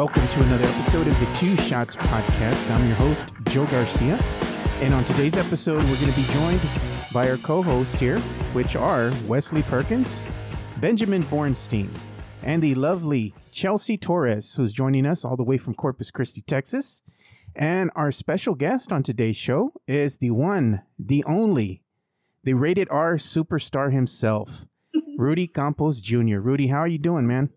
Welcome to another episode of the Two Shots Podcast. I'm your host, Joe Garcia. And on today's episode, we're going to be joined by our co-hosts here, which are Wesley Perkins, Benjamin Bornstein, and the lovely Chelsea Torres, who's joining us all the way from Corpus Christi, Texas. And our special guest on today's show is the one, the only, the rated R superstar himself, Rudy Campos Jr. Rudy, how are you doing, man?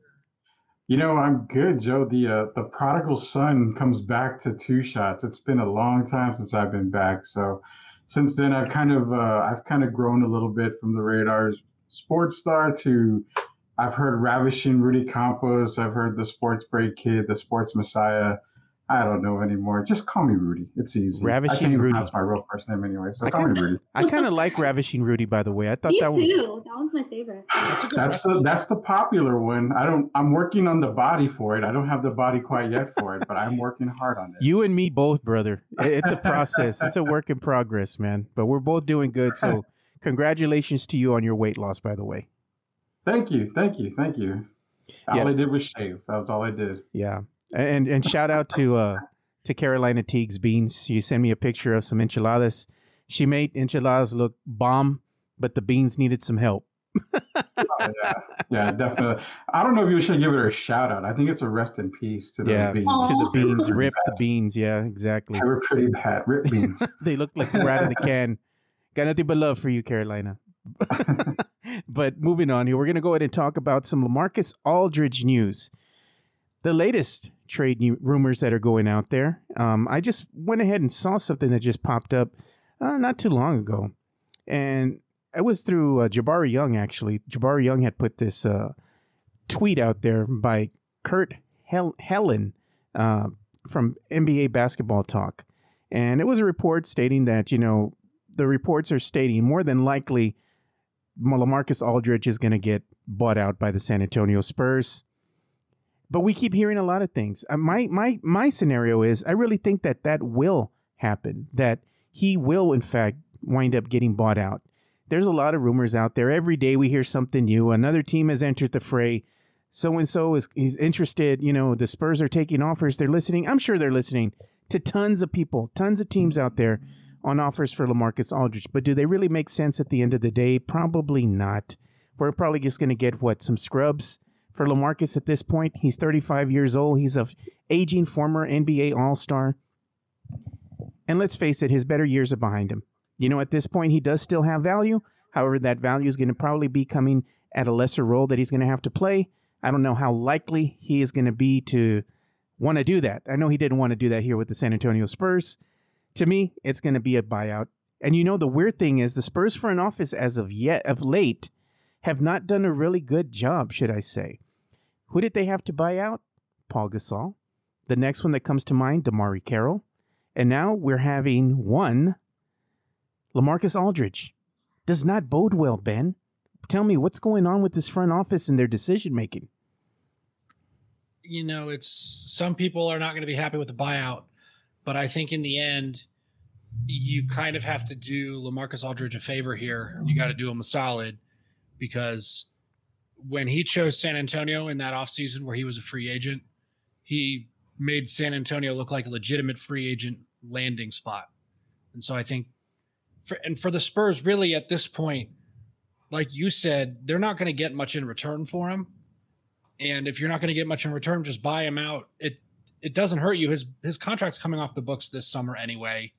You know, I'm good, Joe. The prodigal son comes back to Two Shots. It's been a long time since I've been back. So since then, I've kind of grown a little bit from the radar sports star to I've heard ravishing Rudy Campos. I've heard the sports break kid, the sports messiah. I don't know anymore. Just call me Rudy. It's easy. Ravishing Rudy. That's my real first name anyway. So call me Rudy. I kind of like Ravishing Rudy, by the way. I thought that one's my favorite. That's the popular one. I'm working on the body for it. I don't have the body quite yet for it, but I'm working hard on it. You and me both, brother. It's a process. It's a work in progress, man. But we're both doing good. So congratulations to you on your weight loss, by the way. Thank you. All I did was shave. That was all I did. Yeah. And shout out to Carolina Teague's beans. You sent me a picture of some enchiladas. She made enchiladas look bomb, but the beans needed some help. Yeah, definitely. I don't know if you should give it a shout out. I think it's a rest in peace to those beans. Aww. To the beans, rip the beans. Yeah, exactly. They were pretty bad. Rip beans. They look like they're out of the can. Got nothing but love for you, Carolina. But moving on here, we're going to go ahead and talk about some LaMarcus Aldridge news. The latest trade rumors that are going out there. I just went ahead and saw something that just popped up not too long ago. And it was through Jabari Young, actually. Jabari Young had put this tweet out there by Kurt Helen from NBA Basketball Talk. And it was a report stating that, you know, the reports are stating more than likely LaMarcus Aldridge is going to get bought out by the San Antonio Spurs. But we keep hearing a lot of things. My scenario is I really think that will happen, that he will, in fact, wind up getting bought out. There's a lot of rumors out there. Every day we hear something new. Another team has entered the fray. So-and-so is interested. You know, the Spurs are taking offers. They're listening. I'm sure they're listening to tons of people, tons of teams out there on offers for LaMarcus Aldridge. But do they really make sense at the end of the day? Probably not. We're probably just going to get, some scrubs? For LaMarcus at this point, he's 35 years old. He's an aging former NBA All-Star. And let's face it, his better years are behind him. You know, at this point, he does still have value. However, that value is going to probably be coming at a lesser role that he's going to have to play. I don't know how likely he is going to be to want to do that. I know he didn't want to do that here with the San Antonio Spurs. To me, it's going to be a buyout. And you know, the weird thing is the Spurs front office as of late have not done a really good job, should I say. Who did they have to buy out? Paul Gasol. The next one that comes to mind, Damari Carroll. And now we're having one, LaMarcus Aldridge. Does not bode well, Ben. Tell me, what's going on with this front office and their decision-making? You know, some people are not going to be happy with the buyout, but I think in the end, you kind of have to do LaMarcus Aldridge a favor here. You got to do him a solid. Because when he chose San Antonio in that offseason where he was a free agent, he made San Antonio look like a legitimate free agent landing spot. And so I think for the Spurs, really at this point, like you said, they're not going to get much in return for him. And if you're not going to get much in return, just buy him out. It doesn't hurt you. His contract's coming off the books this summer anyway.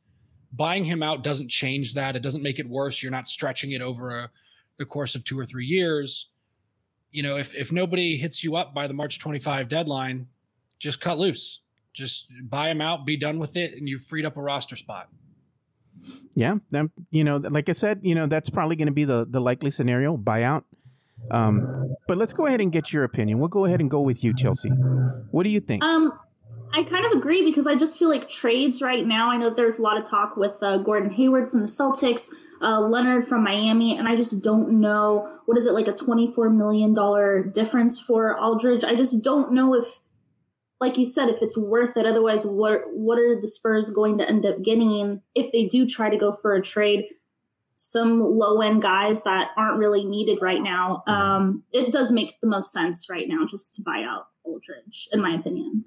Buying him out doesn't change that. It doesn't make it worse. You're not stretching it over the course of 2 or 3 years. You know, if nobody hits you up by the March 25 deadline, just cut loose, just buy them out, be done with it. And you've freed up a roster spot. Yeah. You know, like I said, you know, that's probably going to be the likely scenario, buyout. But let's go ahead and get your opinion. We'll go ahead and go with you, Chelsea. What do you think? I kind of agree because I just feel like trades right now. I know there's a lot of talk with Gordon Hayward from the Celtics, Leonard from Miami, and I just don't know. What is it, like a $24 million difference for Aldridge? I just don't know if, like you said, if it's worth it. Otherwise, what are the Spurs going to end up getting if they do try to go for a trade? Some low-end guys that aren't really needed right now. It does make the most sense right now just to buy out Aldridge, in my opinion.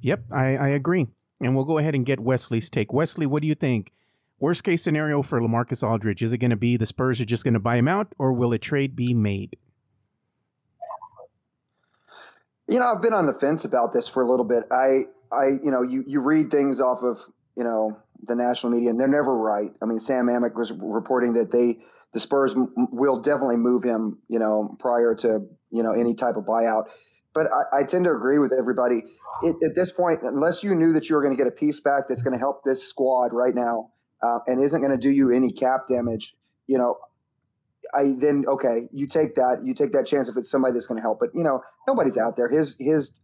Yep, I agree. And we'll go ahead and get Wesley's take. Wesley, what do you think? Worst case scenario for LaMarcus Aldridge, is it going to be the Spurs are just going to buy him out, or will a trade be made? You know, I've been on the fence about this for a little bit. You read things off of, you know, the national media, and they're never right. I mean, Sam Amick was reporting that the Spurs will definitely move him, you know, prior to, you know, any type of buyout. But I tend to agree with everybody. At this point, unless you knew that you were going to get a piece back that's going to help this squad right now and isn't going to do you any cap damage, you know, you take that chance if it's somebody that's going to help. But, you know, nobody's out there. His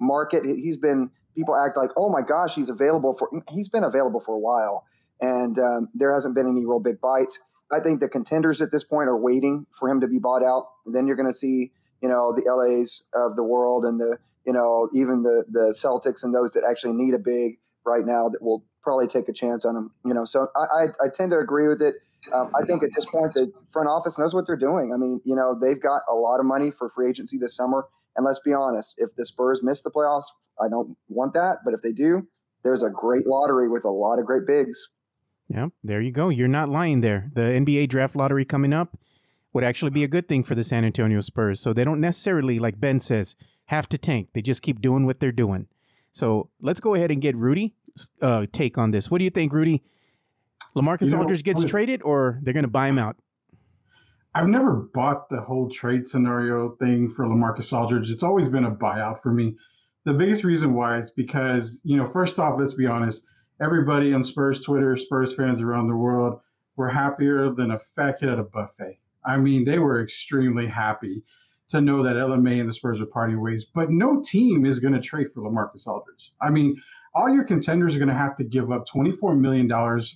market, people act like, oh my gosh, he's been available for a while, and there hasn't been any real big bites. I think the contenders at this point are waiting for him to be bought out. And then you're going to see, you know, the LAs of the world and the, you know, even the Celtics and those that actually need a big right now that will probably take a chance on him. You know, so I tend to agree with it. I think at this point, the front office knows what they're doing. I mean, you know, they've got a lot of money for free agency this summer. And let's be honest, if the Spurs miss the playoffs, I don't want that. But if they do, there's a great lottery with a lot of great bigs. Yeah, there you go. You're not lying there. The NBA draft lottery coming up would actually be a good thing for the San Antonio Spurs. So they don't necessarily, like Ben says, have to tank. They just keep doing what they're doing. So let's go ahead and get Rudy's take on this. What do you think, Rudy? LaMarcus Aldridge gets traded, or they're going to buy him out? I've never bought the whole trade scenario thing for LaMarcus Aldridge. It's always been a buyout for me. The biggest reason why is because, you know, first off, let's be honest, everybody on Spurs Twitter, Spurs fans around the world were happier than a fat kid at a buffet. I mean, they were extremely happy to know that LMA and the Spurs are parting ways, but no team is going to trade for LaMarcus Aldridge. I mean, all your contenders are going to have to give up $24 million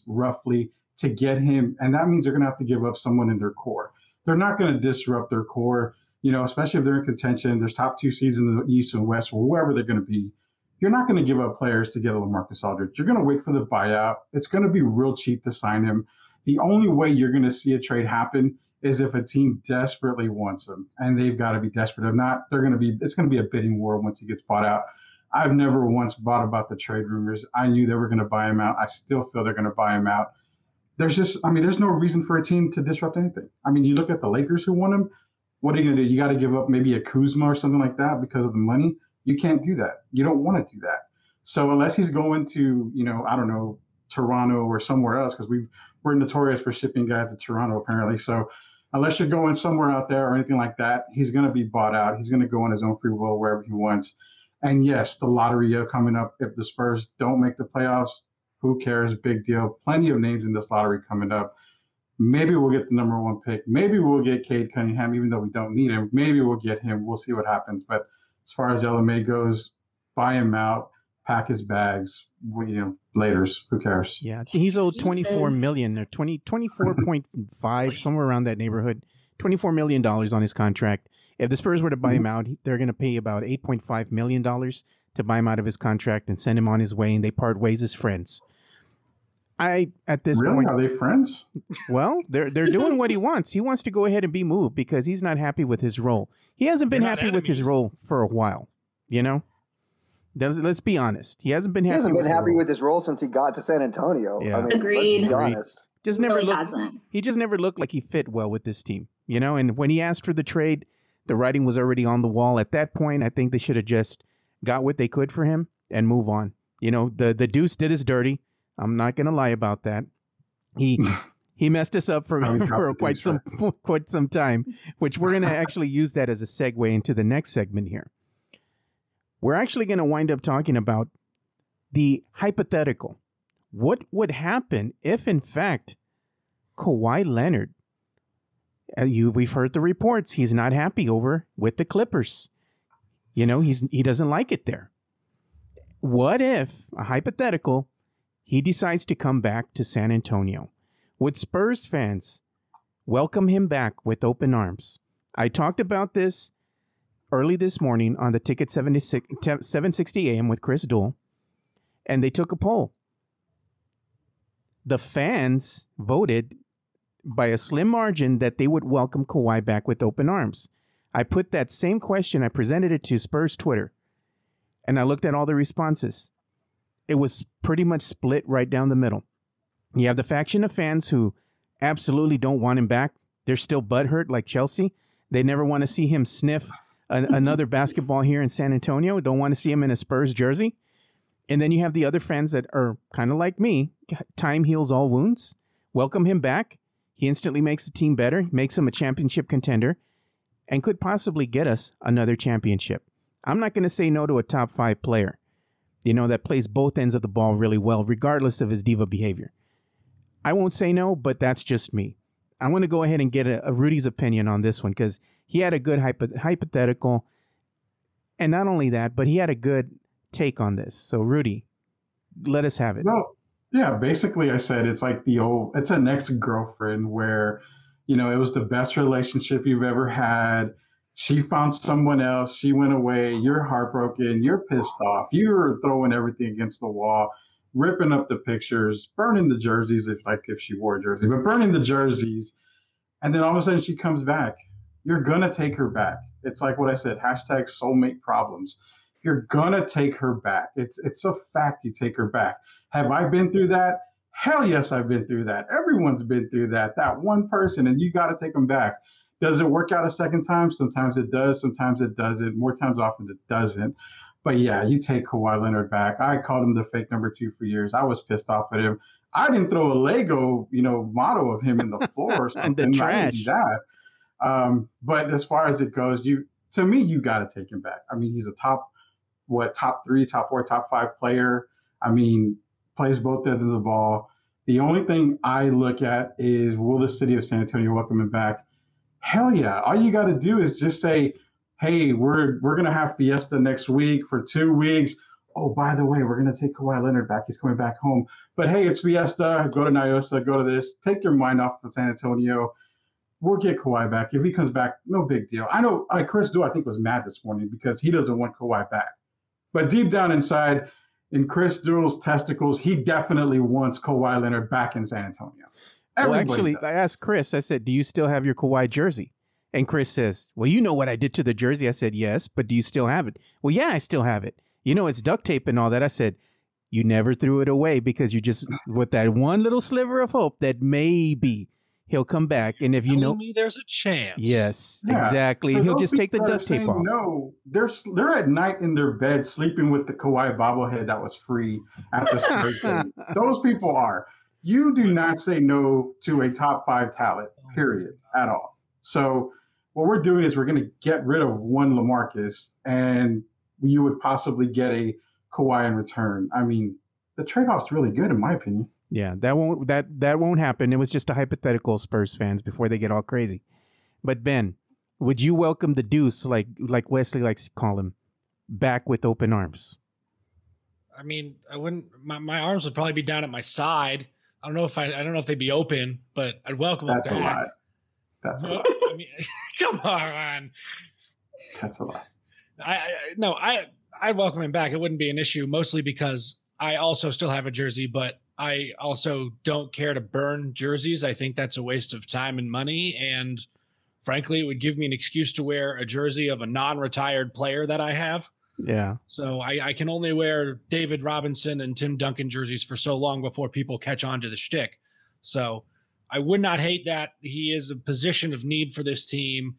roughly to get him, and that means they're going to have to give up someone in their core. They're not going to disrupt their core, you know, especially if they're in contention. There's top two seeds in the East and West, or wherever they're going to be. You're not going to give up players to get a LaMarcus Aldridge. You're going to wait for the buyout. It's going to be real cheap to sign him. The only way you're going to see a trade happen is if a team desperately wants him, and they've got to be desperate. If not, it's going to be a bidding war once he gets bought out. I've never once bought about the trade rumors. I knew they were going to buy him out. I still feel they're going to buy him out. There's no reason for a team to disrupt anything. I mean, you look at the Lakers who want him. What are you going to do? You got to give up maybe a Kuzma or something like that because of the money. You can't do that. You don't want to do that. So unless he's going to, you know, I don't know, Toronto or somewhere else, because we're notorious for shipping guys to Toronto apparently. So unless you're going somewhere out there or anything like that, he's going to be bought out. He's going to go on his own free will wherever he wants. And yes, the lottery are coming up. If the Spurs don't make the playoffs, who cares? Big deal. Plenty of names in this lottery coming up. Maybe we'll get the #1 pick. Maybe we'll get Cade Cunningham, even though we don't need him. Maybe we'll get him. We'll see what happens. But as far as LMA goes, buy him out, pack his bags. You know, laters. Who cares? Yeah, he's owed $24 million or 24.5, somewhere around that neighborhood. $24 million on his contract. If the Spurs were to buy him out, they're going to pay about $8.5 million to buy him out of his contract and send him on his way, and they part ways as friends. At this point, are they friends? Well, they're doing what he wants. He wants to go ahead and be moved because he's not happy with his role. He hasn't been happy with his role for a while, you know? Let's be honest. He hasn't been happy with his role since he got to San Antonio. Yeah. I mean, agreed. Let's be honest. He just never looked like he fit well with this team, you know? And when he asked for the trade, the writing was already on the wall. At that point, I think they should have just got what they could for him and move on. You know, the Deuce did his dirty. I'm not going to lie about that. He messed us up for quite some time, which we're going to actually use that as a segue into the next segment here. We're actually going to wind up talking about the hypothetical. What would happen if, in fact, Kawhi Leonard, we've heard the reports, he's not happy with the Clippers. You know, he doesn't like it there. What if, a hypothetical, he decides to come back to San Antonio? Would Spurs fans welcome him back with open arms? I talked about this early this morning on the Ticket 760 AM with Chris Duell, and they took a poll. The fans voted by a slim margin that they would welcome Kawhi back with open arms. I put that same question, I presented it to Spurs Twitter. and I looked at all the responses. It was pretty much split right down the middle. You have the faction of fans who absolutely don't want him back. They're still butthurt like Chelsea. They never want to see him sniff another basketball here in San Antonio. Don't want to see him in a Spurs jersey. And then you have the other fans that are kind of like me. Time heals all wounds. Welcome him back. He instantly makes the team better, makes him a championship contender, and could possibly get us another championship. I'm not going to say no to a top five player, you know, that plays both ends of the ball really well, regardless of his diva behavior. I won't say no, but that's just me. I want to go ahead and get a Rudy's opinion on this one, because he had a good hypothetical. And not only that, but he had a good take on this. So, Rudy, let us have it. No, yeah, basically I said it's like it's an ex-girlfriend where, you know, it was the best relationship you've ever had. She found someone else. She went away. You're heartbroken. You're pissed off. You're throwing everything against the wall, ripping up the pictures, burning the jerseys, if she wore a jersey, but burning the jerseys. And then all of a sudden she comes back. You're going to take her back. It's like what I said, #soulmate problems. You're going to take her back. It's a fact you take her back. Have I been through that? Hell yes, I've been through that. Everyone's been through that, that one person, and you got to take them back. Does it work out a second time? Sometimes it does. Sometimes it doesn't. More times often it doesn't. But yeah, you take Kawhi Leonard back. I called him the fake #2 for years. I was pissed off at him. I didn't throw a Lego, model of him in the floor or something. And the trash. I didn't do that. But as far as it goes, to me, you got to take him back. I mean, he's a top 3, top 4, top 5 player. I mean, plays both ends of the ball. The only thing I look at is, will the city of San Antonio welcome him back? Hell yeah! All you got to do is just say, hey, we're going to have Fiesta next week for 2 weeks. Oh, by the way, we're going to take Kawhi Leonard back. He's coming back home. But, hey, it's Fiesta. Go to Nyosa. Go to this. Take your mind off of San Antonio. We'll get Kawhi back. If he comes back, no big deal. I know Chris Duke, I think, was mad this morning because he doesn't want Kawhi back. But deep down inside, in Chris Duke's testicles, he definitely wants Kawhi Leonard back in San Antonio. Everybody well, actually, does. I asked Chris, I said, do you still have your Kawhi jersey? And Chris says, well, you know what I did to the jersey. I said, yes, but do you still have it? Well, yeah, I still have it. You know, it's duct tape and all that. I said, you never threw it away because you just, with that one little sliver of hope that maybe he'll come back. And if you know me, there's a chance. Yes, yeah, exactly. He'll just take the duct tape off. No, they're at night in their bed sleeping with the Kawhi bobblehead that was free at the Spurs game. Those people are. You do not say no to a top 5 talent, period, at all. So what we're doing is we're going to get rid of one LaMarcus, and you would possibly get a Kawhi in return. I mean, the trade-off's really good, in my opinion. Yeah, that won't happen. It was just a hypothetical, Spurs fans, before they get all crazy. But Ben, would you welcome the Deuce, like Wesley likes to call him, back with open arms? I mean, I wouldn't. My arms would probably be down at my side. I don't know if they'd be open, but I'd welcome him back. That's a lot. That's a lot. I mean, come on. That's a lot. I'd welcome him back. It wouldn't be an issue, mostly because I also still have a jersey, but I also don't care to burn jerseys. I think that's a waste of time and money. And frankly, it would give me an excuse to wear a jersey of a non-retired player that I have. Yeah. So I can only wear David Robinson and Tim Duncan jerseys for so long before people catch on to the shtick. So I would not hate that. He is a position of need for this team,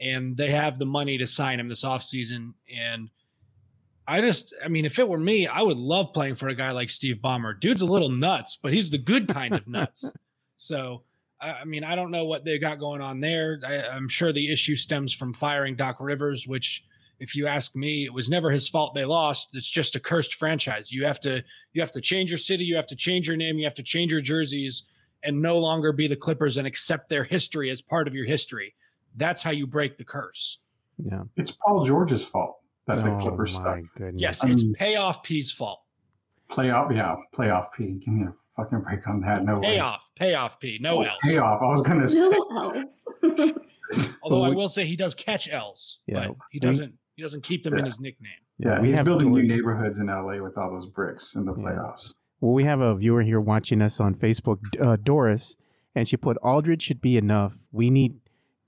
and they have the money to sign him this offseason. And if it were me, I would love playing for a guy like Steve Ballmer. Dude's a little nuts, but he's the good kind of nuts. So, I mean, I don't know what they got going on there. I'm sure the issue stems from firing Doc Rivers, which, if you ask me, it was never his fault they lost. It's just a cursed franchise. You have to change your city. You have to change your name. You have to change your jerseys and no longer be the Clippers and accept their history as part of your history. That's how you break the curse. Yeah, it's Paul George's fault that the Clippers stuck. Goodness. Yes, it's Payoff P's fault. Playoff P. Give me a fucking break on that. No Payoff P. No L's. Payoff. I was gonna say no L's. Although I will say he does catch L's, but he doesn't. He doesn't keep them in his nickname. Yeah, he's building new neighborhoods in LA with all those bricks in the playoffs. Well, we have a viewer here watching us on Facebook, Doris, and she put, Aldridge should be enough. We need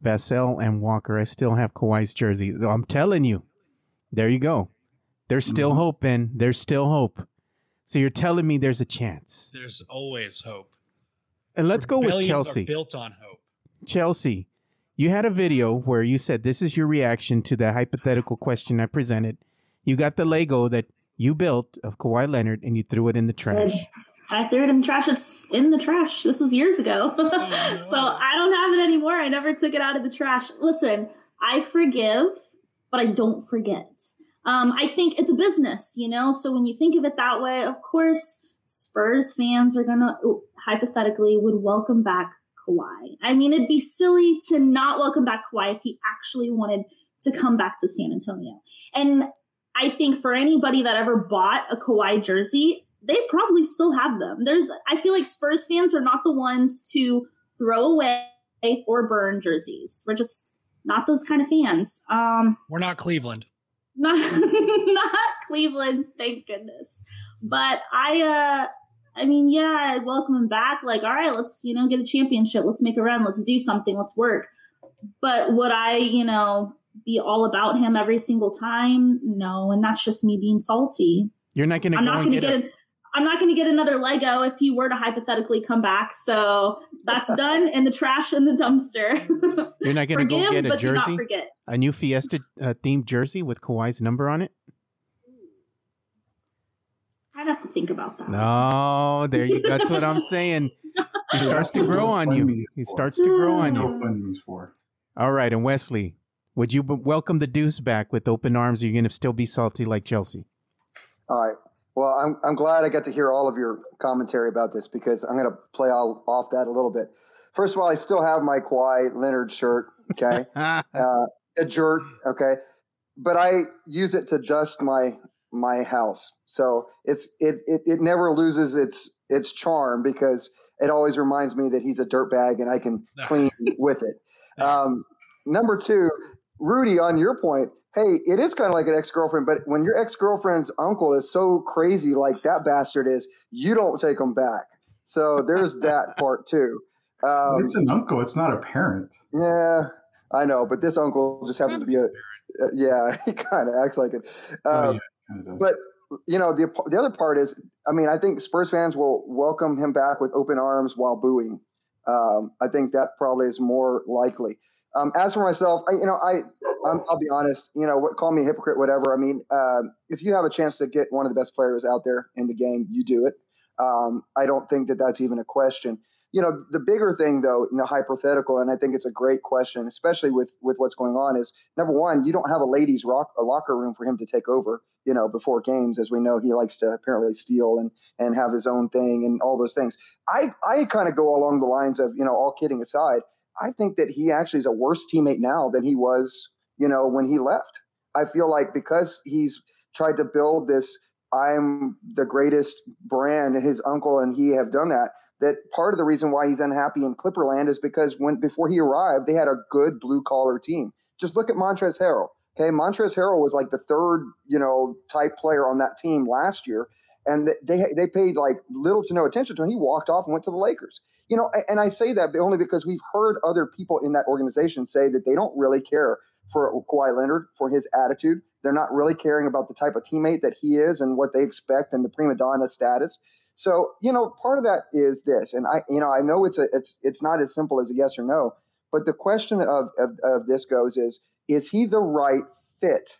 Vassell and Walker. I still have Kawhi's jersey. I'm telling you. There you go. There's still hope, Ben. There's still hope. So you're telling me there's a chance. There's always hope. And let's go with Chelsea. Are built on hope. Chelsea, you had a video where you said this is your reaction to the hypothetical question I presented. You got the Lego that you built of Kawhi Leonard and you threw it in the trash. I threw it in the trash. It's in the trash. This was years ago. So I don't have it anymore. I never took it out of the trash. Listen, I forgive, but I don't forget. I think it's a business, you know? So when you think of it that way, of course, Spurs fans are going to, hypothetically, would welcome back Kawhi. I mean, it'd be silly to not welcome back Kawhi if he actually wanted to come back to San Antonio. And I think for anybody that ever bought a Kawhi jersey, they probably still have them. I feel like Spurs fans are not the ones to throw away or burn jerseys. We're just not those kind of fans. We're not Cleveland. Not Cleveland, thank goodness. But I mean, yeah, I welcome him back. Like, all right, let's, you know, get a championship. Let's make a run. Let's do something. Let's work. But would I, you know, be all about him every single time? No. And that's just me being salty. You're not going to I'm not going to get another Lego if he were to hypothetically come back. So that's done in the trash in the dumpster. You're not going to go get a jersey, a new Fiesta themed jersey with Kawhi's number on it. I'd have to think about that. No, there you. That's what I'm saying. He starts to grow on you. He starts to grow on you. All right, and Wesley, would you welcome the Deuce back with open arms? Or are you going to still be salty like Chelsea? All right. Well, I'm glad I got to hear all of your commentary about this because I'm going to play off that a little bit. First of all, I still have my Kawhi Leonard shirt, okay? A jerk, okay? But I use it to dust my house. So it never loses its charm because it always reminds me that he's a dirtbag and I can clean with it. Number two, Rudy, on your point, hey, it is kind of like an ex-girlfriend, but when your ex-girlfriend's uncle is so crazy like that bastard is, you don't take him back. So there's that part too. It's an uncle. It's not a parent. Yeah, I know. But this uncle just happens to be yeah, he kind of acts like it. But, you know, the other part is, I mean, I think Spurs fans will welcome him back with open arms while booing. I think that probably is more likely. As for myself, I'll be honest, you know, call me a hypocrite, whatever. I mean, if you have a chance to get one of the best players out there in the game, you do it. I don't think that that's even a question. You know, the bigger thing, though, in the hypothetical, and I think it's a great question, especially with what's going on, is, number one, you don't have a ladies' locker room for him to take over, you know, before games. As we know, he likes to apparently steal and have his own thing and all those things. I kind of go along the lines of, you know, all kidding aside, I think that he actually is a worse teammate now than he was, you know, when he left. I feel like because he's tried to build this I'm the greatest brand, his uncle and he have done that part of the reason why he's unhappy in Clipperland is because before he arrived, they had a good blue-collar team. Just look at Montrezl Harrell. Okay, Montrezl Harrell was like the third, you know, type player on that team last year. And they paid like little to no attention to him. He walked off and went to the Lakers. You know, and I say that only because we've heard other people in that organization say that they don't really care for Kawhi Leonard, for his attitude. They're not really caring about the type of teammate that he is and what they expect and the prima donna status. So, you know, part of that is this. And I know it's not as simple as a yes or no, but the question of this goes is he the right fit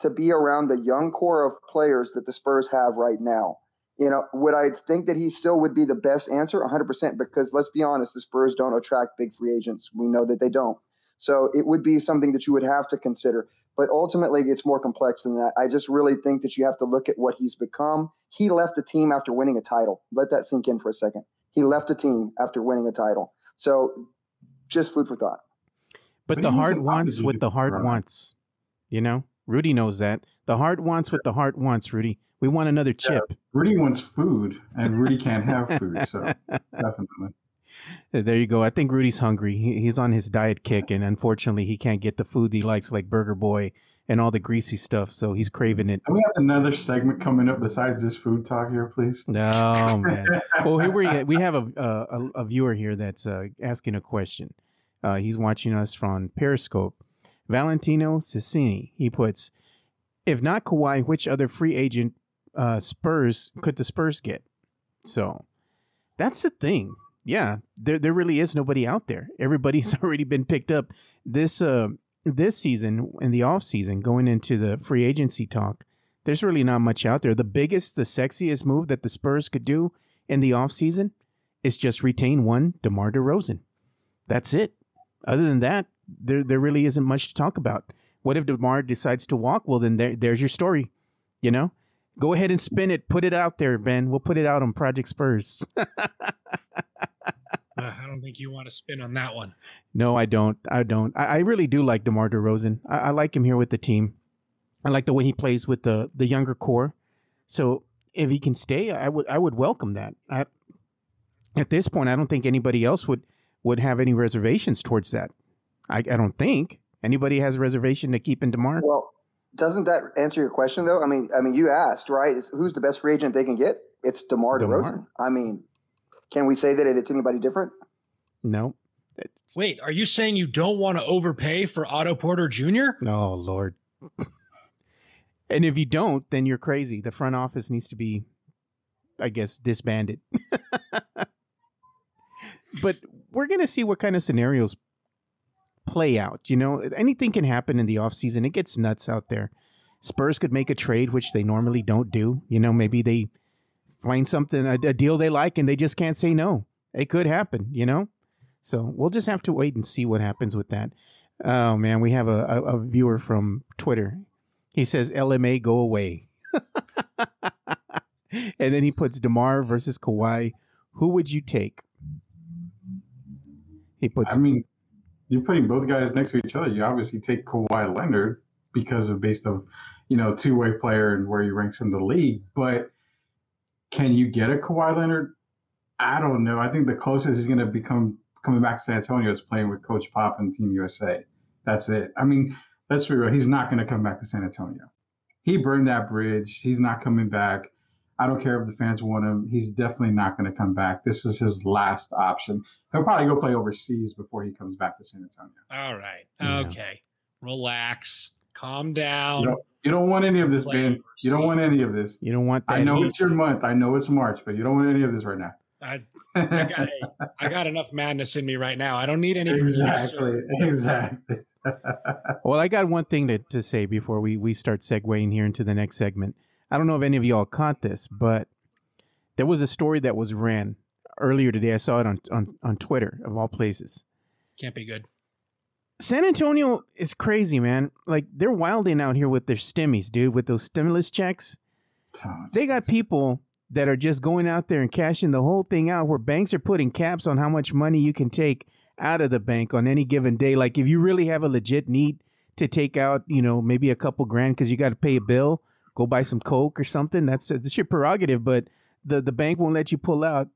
to be around the young core of players that the Spurs have right now? You know, would I think that he still would be the best answer? 100%, because let's be honest, the Spurs don't attract big free agents. We know that they don't. So it would be something that you would have to consider. But ultimately, it's more complex than that. I just really think that you have to look at what he's become. He left the team after winning a title. Let that sink in for a second. He left the team after winning a title. So just food for thought. But the heart wants what the heart wants, you know? Rudy knows that. The heart wants what the heart wants, Rudy. We want another chip. Yeah, Rudy wants food, and Rudy can't have food, so definitely. There you go. I think Rudy's hungry. He's on his diet kick, and unfortunately, he can't get the food he likes, like Burger Boy and all the greasy stuff, so he's craving it. Can we have another segment coming up besides this food talk here, please? No, man. Well, here we have a viewer here that's asking a question. He's watching us from Periscope. Valentino Cicini, he puts, If not Kawhi, which other free agent could the Spurs get? So that's the thing. Yeah, there really is nobody out there. Everybody's already been picked up this season in the offseason, going into the free agency talk. There's really not much out there. The biggest, the sexiest move that the Spurs could do in the offseason is just retain one DeMar DeRozan. That's it. Other than that, there really isn't much to talk about. What if DeMar decides to walk? Well, then there's your story, you know? Go ahead and spin it. Put it out there, Ben. We'll put it out on Project Spurs. I don't think you want to spin on that one. No, I don't. I really do like DeMar DeRozan. I like him here with the team. I like the way he plays with the younger core. So if he can stay, I would welcome that. At this point, I don't think anybody else would have any reservations towards that. I don't think anybody has a reservation to keeping DeMar. Well, doesn't that answer your question, though? I mean, you asked, right? Who's the best free agent they can get? It's DeMar DeRozan. I mean, can we say that it's anybody different? No. Wait, are you saying you don't want to overpay for Otto Porter Jr.? Oh, Lord. And if you don't, then you're crazy. The front office needs to be, I guess, disbanded. But we're going to see what kind of scenarios play out. You know, anything can happen in the offseason. It gets nuts out there. Spurs could make a trade, which they normally don't do. You know, maybe they find something, a deal they like, and they just can't say no. It could happen, you know? So we'll just have to wait and see what happens with that. Oh, man, we have a viewer from Twitter. He says, LMA, go away. And then he puts DeMar versus Kawhi. Who would you take? He puts. I mean, you're putting both guys next to each other. You obviously take Kawhi Leonard because of based on, you know, two-way player and where he ranks in the league. But can you get a Kawhi Leonard? I don't know. I think the closest he's going to become coming back to San Antonio is playing with Coach Pop and Team USA. That's it. I mean, let's be real. He's not going to come back to San Antonio. He burned that bridge. He's not coming back. I don't care if the fans want him. He's definitely not going to come back. This is his last option. He'll probably go play overseas before he comes back to San Antonio. All right. Yeah. Okay. Relax. Calm down. You don't want any of this, man. You don't want any of this. You don't want that. I know it's your month. I know it's March, but you don't want any of this right now. I got enough madness in me right now. I don't need any. Exactly. Well, I got one thing to say before we start segueing here into the next segment. I don't know if any of y'all caught this, but there was a story that was ran earlier today. I saw it on Twitter, of all places. Can't be good. San Antonio is crazy, man. Like, they're wilding out here with their stimmies, dude, with those stimulus checks. They got people that are just going out there and cashing the whole thing out, where banks are putting caps on how much money you can take out of the bank on any given day. Like, if you really have a legit need to take out, you know, maybe a couple grand because you got to pay a bill, go buy some Coke or something, that's your prerogative. But the bank won't let you pull out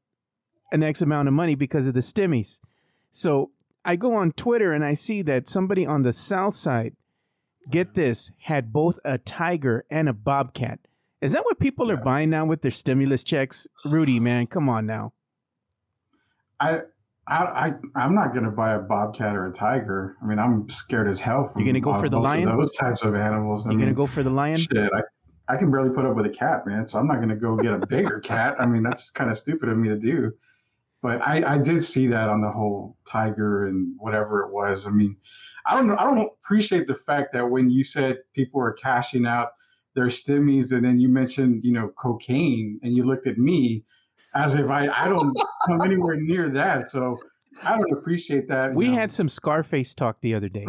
an X amount of money because of the stimmies. So I go on Twitter and I see that somebody on the South Side, get this, had both a tiger and a bobcat. Is that what people are buying now with their stimulus checks? Rudy, man, come on now. I'm not going to buy a bobcat or a tiger. I mean, I'm scared as hell. You're going to go for the lion? Those types of animals. You're going to go for the lion? Shit, I can barely put up with a cat, man, so I'm not going to go get a bigger cat. I mean, that's kind of stupid of me to do. But I did see that on the whole tiger and whatever it was. I mean, I don't appreciate the fact that when you said people are cashing out their stimmies, and then you mentioned, you know, cocaine, and you looked at me as if I don't come anywhere near that. So I don't appreciate that. We had some Scarface talk the other day.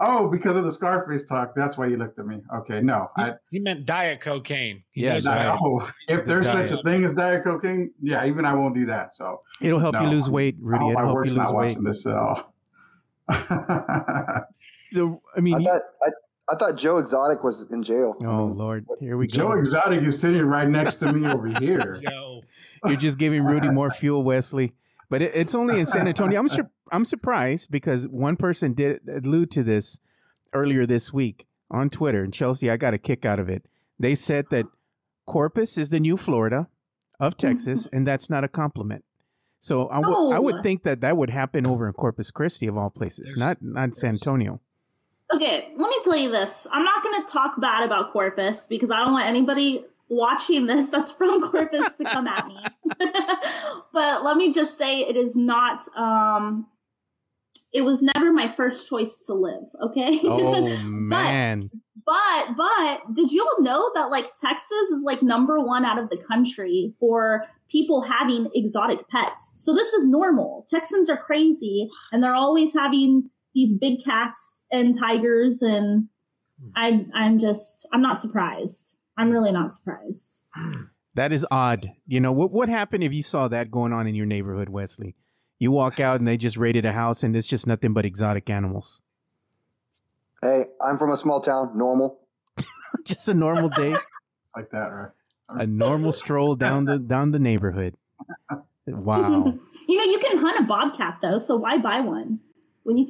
Oh, because of the Scarface talk, that's why you looked at me. Okay, no. He meant diet cocaine. If there's such a thing as diet cocaine, yeah, even I won't do that. So it'll help you lose weight, Rudy. It'll help you lose weight. This at all. So, I mean, I thought Joe Exotic was in jail. Oh, Lord. Here we go. Joe Exotic is sitting right next to me over here. Joe. You're just giving Rudy more fuel, Wesley. But it's only in San Antonio. I'm surprised because one person did allude to this earlier this week on Twitter. And Chelsea, I got a kick out of it. They said that Corpus is the new Florida of Texas, and that's not a compliment. So I would think that would happen over in Corpus Christi, of all places, not San Antonio. Okay, let me tell you this. I'm not going to talk bad about Corpus because I don't want anybody watching this that's from Corpus to come at me. But let me just say it is not... it was never my first choice to live, okay? Oh, man. But did you all know that, like, Texas is, like, number one out of the country for people having exotic pets? So this is normal. Texans are crazy, and they're always having these big cats and tigers, and I'm not surprised. I'm really not surprised. That is odd. You know, what happened if you saw that going on in your neighborhood, Wesley? You walk out and they just raided a house and it's just nothing but exotic animals. Hey, I'm from a small town. Normal. Just a normal day. Like that, right? A normal stroll down the neighborhood. Wow. You know, you can hunt a bobcat though, so why buy one?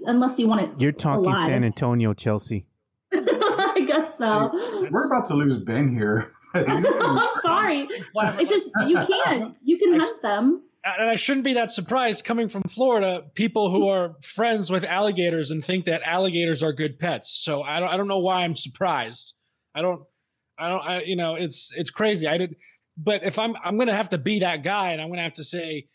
Unless you want it. You're talking alive. San Antonio, Chelsea. I guess so. We're about to lose Ben here. I'm sorry. It's just you can hunt them. And I shouldn't be that surprised coming from Florida, people who are friends with alligators and think that alligators are good pets. So I don't know why I'm surprised. It's crazy. But if I'm going to have to be that guy and I'm going to have to say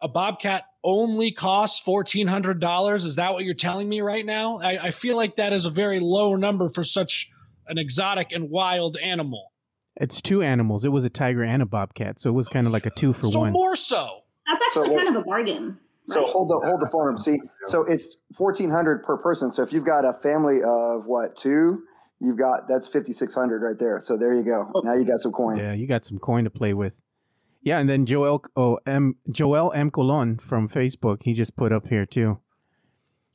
a bobcat only costs $1,400. Is that what you're telling me right now? I feel like that is a very low number for such an exotic and wild animal. It's two animals. It was a tiger and a bobcat. So it was kind of like a two for one. So more so. That's actually kind of a bargain. Right? So hold the phone up. See, so it's $1,400 per person. So if you've got a family of two, that's $5,600 right there. So there you go. Now you got some coin. Yeah, you got some coin to play with. Yeah, and then Joel M. Colon from Facebook, he just put up here too.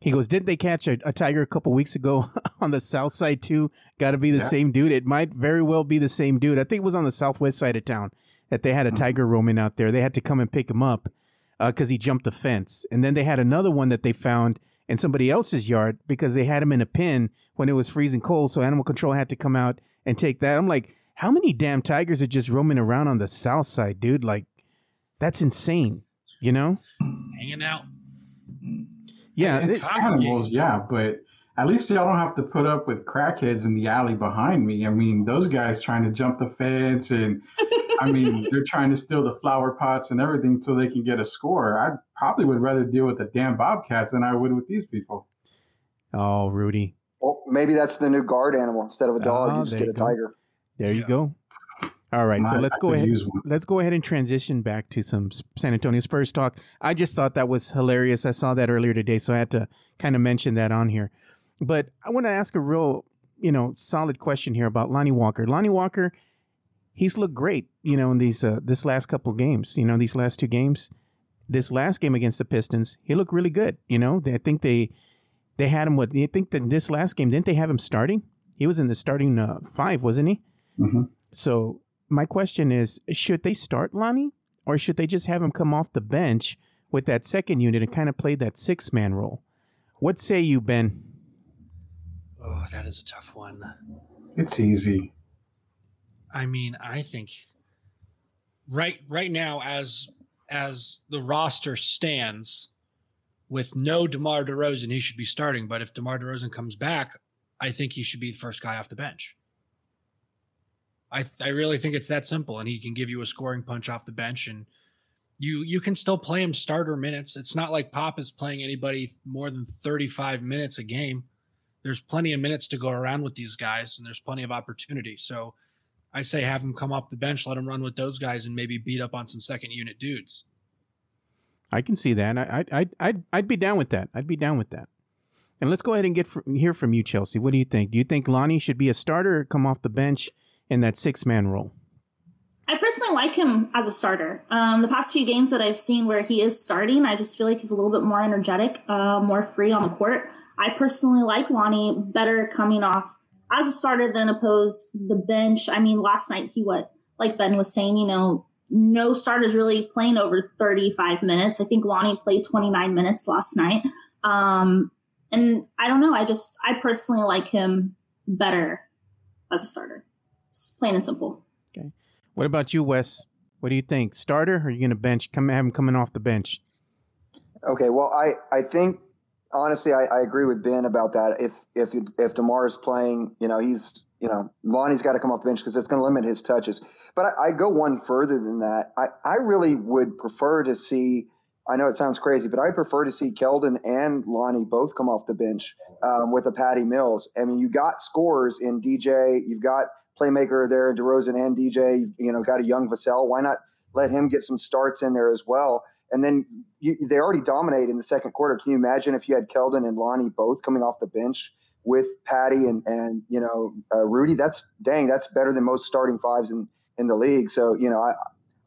He goes, didn't they catch a tiger a couple weeks ago on the south side too? Got to be the same dude. It might very well be the same dude. I think it was on the southwest side of town that they had a tiger roaming out there. They had to come and pick him up because he jumped the fence. And then they had another one that they found in somebody else's yard because they had him in a pen when it was freezing cold. So animal control had to come out and take that. I'm like, how many damn tigers are just roaming around on the south side, dude? Like, that's insane, you know? Hanging out. Yeah. It's animals, yeah, but at least y'all don't have to put up with crackheads in the alley behind me. I mean, those guys trying to jump the fence and, I mean, they're trying to steal the flower pots and everything so they can get a score. I probably would rather deal with the damn bobcats than I would with these people. Oh, Rudy. Well, maybe that's the new guard animal. Instead of a dog, you just get a tiger. There you go. All right, so let's go ahead. Let's go ahead and transition back to some San Antonio Spurs talk. I just thought that was hilarious. I saw that earlier today, so I had to kind of mention that on here. But I want to ask a real, solid question here about Lonnie Walker. Lonnie Walker, he's looked great, in these this last couple of games. These last two games, this last game against the Pistons, he looked really good. I think they had him. I think that this last game, didn't they have him starting? He was in the starting five, wasn't he? Mm-hmm. So my question is, should they start Lonnie or should they just have him come off the bench with that second unit and kind of play that six-man role? What say you, Ben? Oh, that is a tough one. It's easy. I mean, I think right now as the roster stands with no DeMar DeRozan, he should be starting. But if DeMar DeRozan comes back, I think he should be the first guy off the bench. I really think it's that simple, and he can give you a scoring punch off the bench, and you can still play him starter minutes. It's not like Pop is playing anybody more than 35 minutes a game. There's plenty of minutes to go around with these guys, and there's plenty of opportunity. So I say have him come off the bench, let him run with those guys, and maybe beat up on some second-unit dudes. I can see that. I'd be down with that. I'd be down with that. And let's go ahead and hear from you, Chelsea. What do you think? Do you think Lonnie should be a starter or come off the bench in that six-man role? I personally like him as a starter. The past few games that I've seen where he is starting, I just feel like he's a little bit more energetic, more free on the court. I personally like Lonnie better coming off as a starter than opposed the bench. I mean, last night like Ben was saying, no starters really playing over 35 minutes. I think Lonnie played 29 minutes last night. And I don't know. I personally like him better as a starter. It's plain and simple. Okay. What about you, Wes? What do you think? Starter, or are you going to bench? Have him coming off the bench? Okay, well, I think honestly, I agree with Ben about that. If DeMar is playing, Lonnie's got to come off the bench because it's going to limit his touches. But I go one further than that. I really would prefer to see, I know it sounds crazy, but I'd prefer to see Keldon and Lonnie both come off the bench with a Patty Mills. I mean, you got scorers in DJ. You've got playmaker there, DeRozan and DJ. You've got a young Vassell. Why not let him get some starts in there as well? And then they already dominate in the second quarter. Can you imagine if you had Keldon and Lonnie both coming off the bench with Patty and Rudy? That's better than most starting fives in the league. So,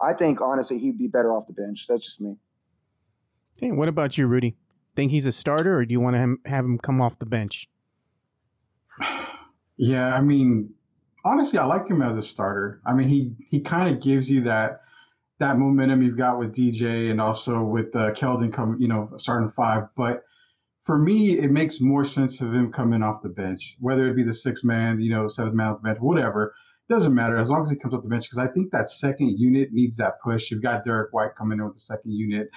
I think, honestly, he'd be better off the bench. That's just me. Hey, what about you, Rudy? Think he's a starter, or do you want to have him come off the bench? Yeah, I mean, honestly, I like him as a starter. I mean, he kind of gives you that momentum you've got with DJ and also with Keldon starting five. But for me, it makes more sense of him coming off the bench, whether it be the sixth man, seventh man off the bench, whatever. It doesn't matter as long as he comes off the bench, because I think that second unit needs that push. You've got Derek White coming in with the second unit.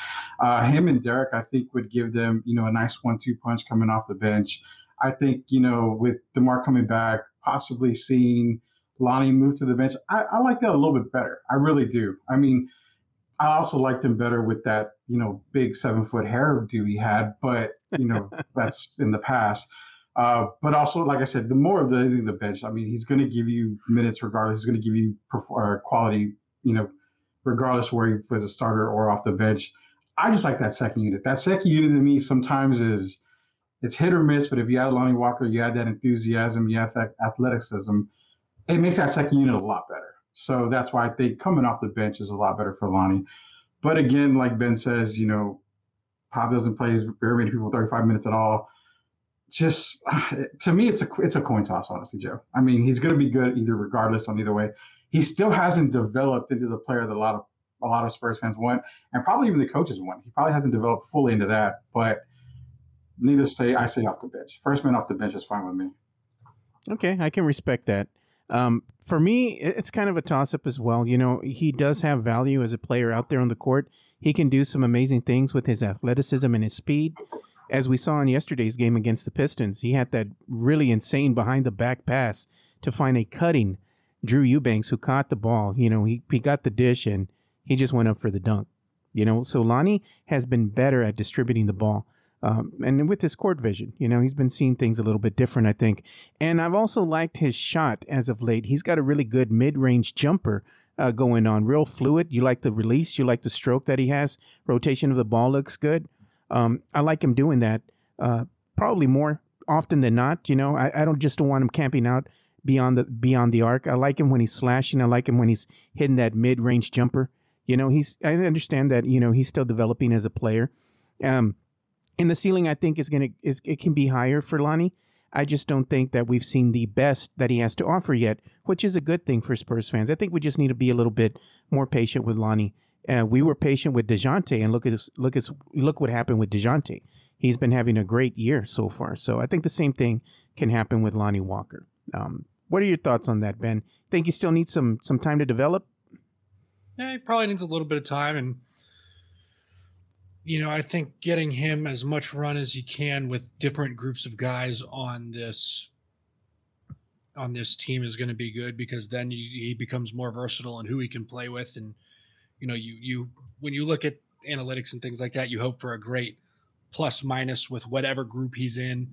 Him and Derek, I think, would give them, a nice 1-2 punch coming off the bench. I think, with DeMar coming back, possibly seeing Lonnie moved to the bench. I like that a little bit better. I really do. I mean, I also liked him better with that, big 7-foot hairdo he had, but, that's in the past. But also, like I said, the more of the bench, I mean, he's going to give you minutes regardless. He's going to give you quality, regardless where he was a starter or off the bench. I just like that second unit. That second unit to me sometimes is it's hit or miss, but if you add Lonnie Walker, you add that enthusiasm, you add that athleticism, it makes that second unit a lot better. So that's why I think coming off the bench is a lot better for Lonnie. But again, like Ben says, Pop doesn't play very many people 35 minutes at all. Just to me, it's a coin toss, honestly, Joe. I mean, he's going to be good regardless way. He still hasn't developed into the player that a lot of Spurs fans want, and probably even the coaches want. He probably hasn't developed fully into that. But needless to say, I say off the bench. First man off the bench is fine with me. Okay, I can respect that. For me, it's kind of a toss-up as well. He does have value as a player out there on the court. He can do some amazing things with his athleticism and his speed. As we saw in yesterday's game against the Pistons, he had that really insane behind-the-back pass to find a cutting Drew Eubanks, who caught the ball. He got the dish, and he just went up for the dunk. So Lonnie has been better at distributing the ball. And with his court vision, he's been seeing things a little bit different, I think. And I've also liked his shot as of late. He's got a really good mid-range jumper going on, real fluid. You like the release. You like the stroke that he has. Rotation of the ball looks good. I like him doing that probably more often than not. I don't want him camping out beyond the arc. I like him when he's slashing. I like him when he's hitting that mid-range jumper. I understand that, he's still developing as a player. And the ceiling, I think, it can be higher for Lonnie. I just don't think that we've seen the best that he has to offer yet, which is a good thing for Spurs fans. I think we just need to be a little bit more patient with Lonnie. We were patient with DeJounte, and look what happened with DeJounte. He's been having a great year so far. So I think the same thing can happen with Lonnie Walker. What are your thoughts on that, Ben? Think he still needs some time to develop? Yeah, he probably needs a little bit of time, and I think getting him as much run as you can with different groups of guys on this team is going to be good, because then he becomes more versatile in who he can play with. And, you when you look at analytics and things like that, you hope for a great plus minus with whatever group he's in.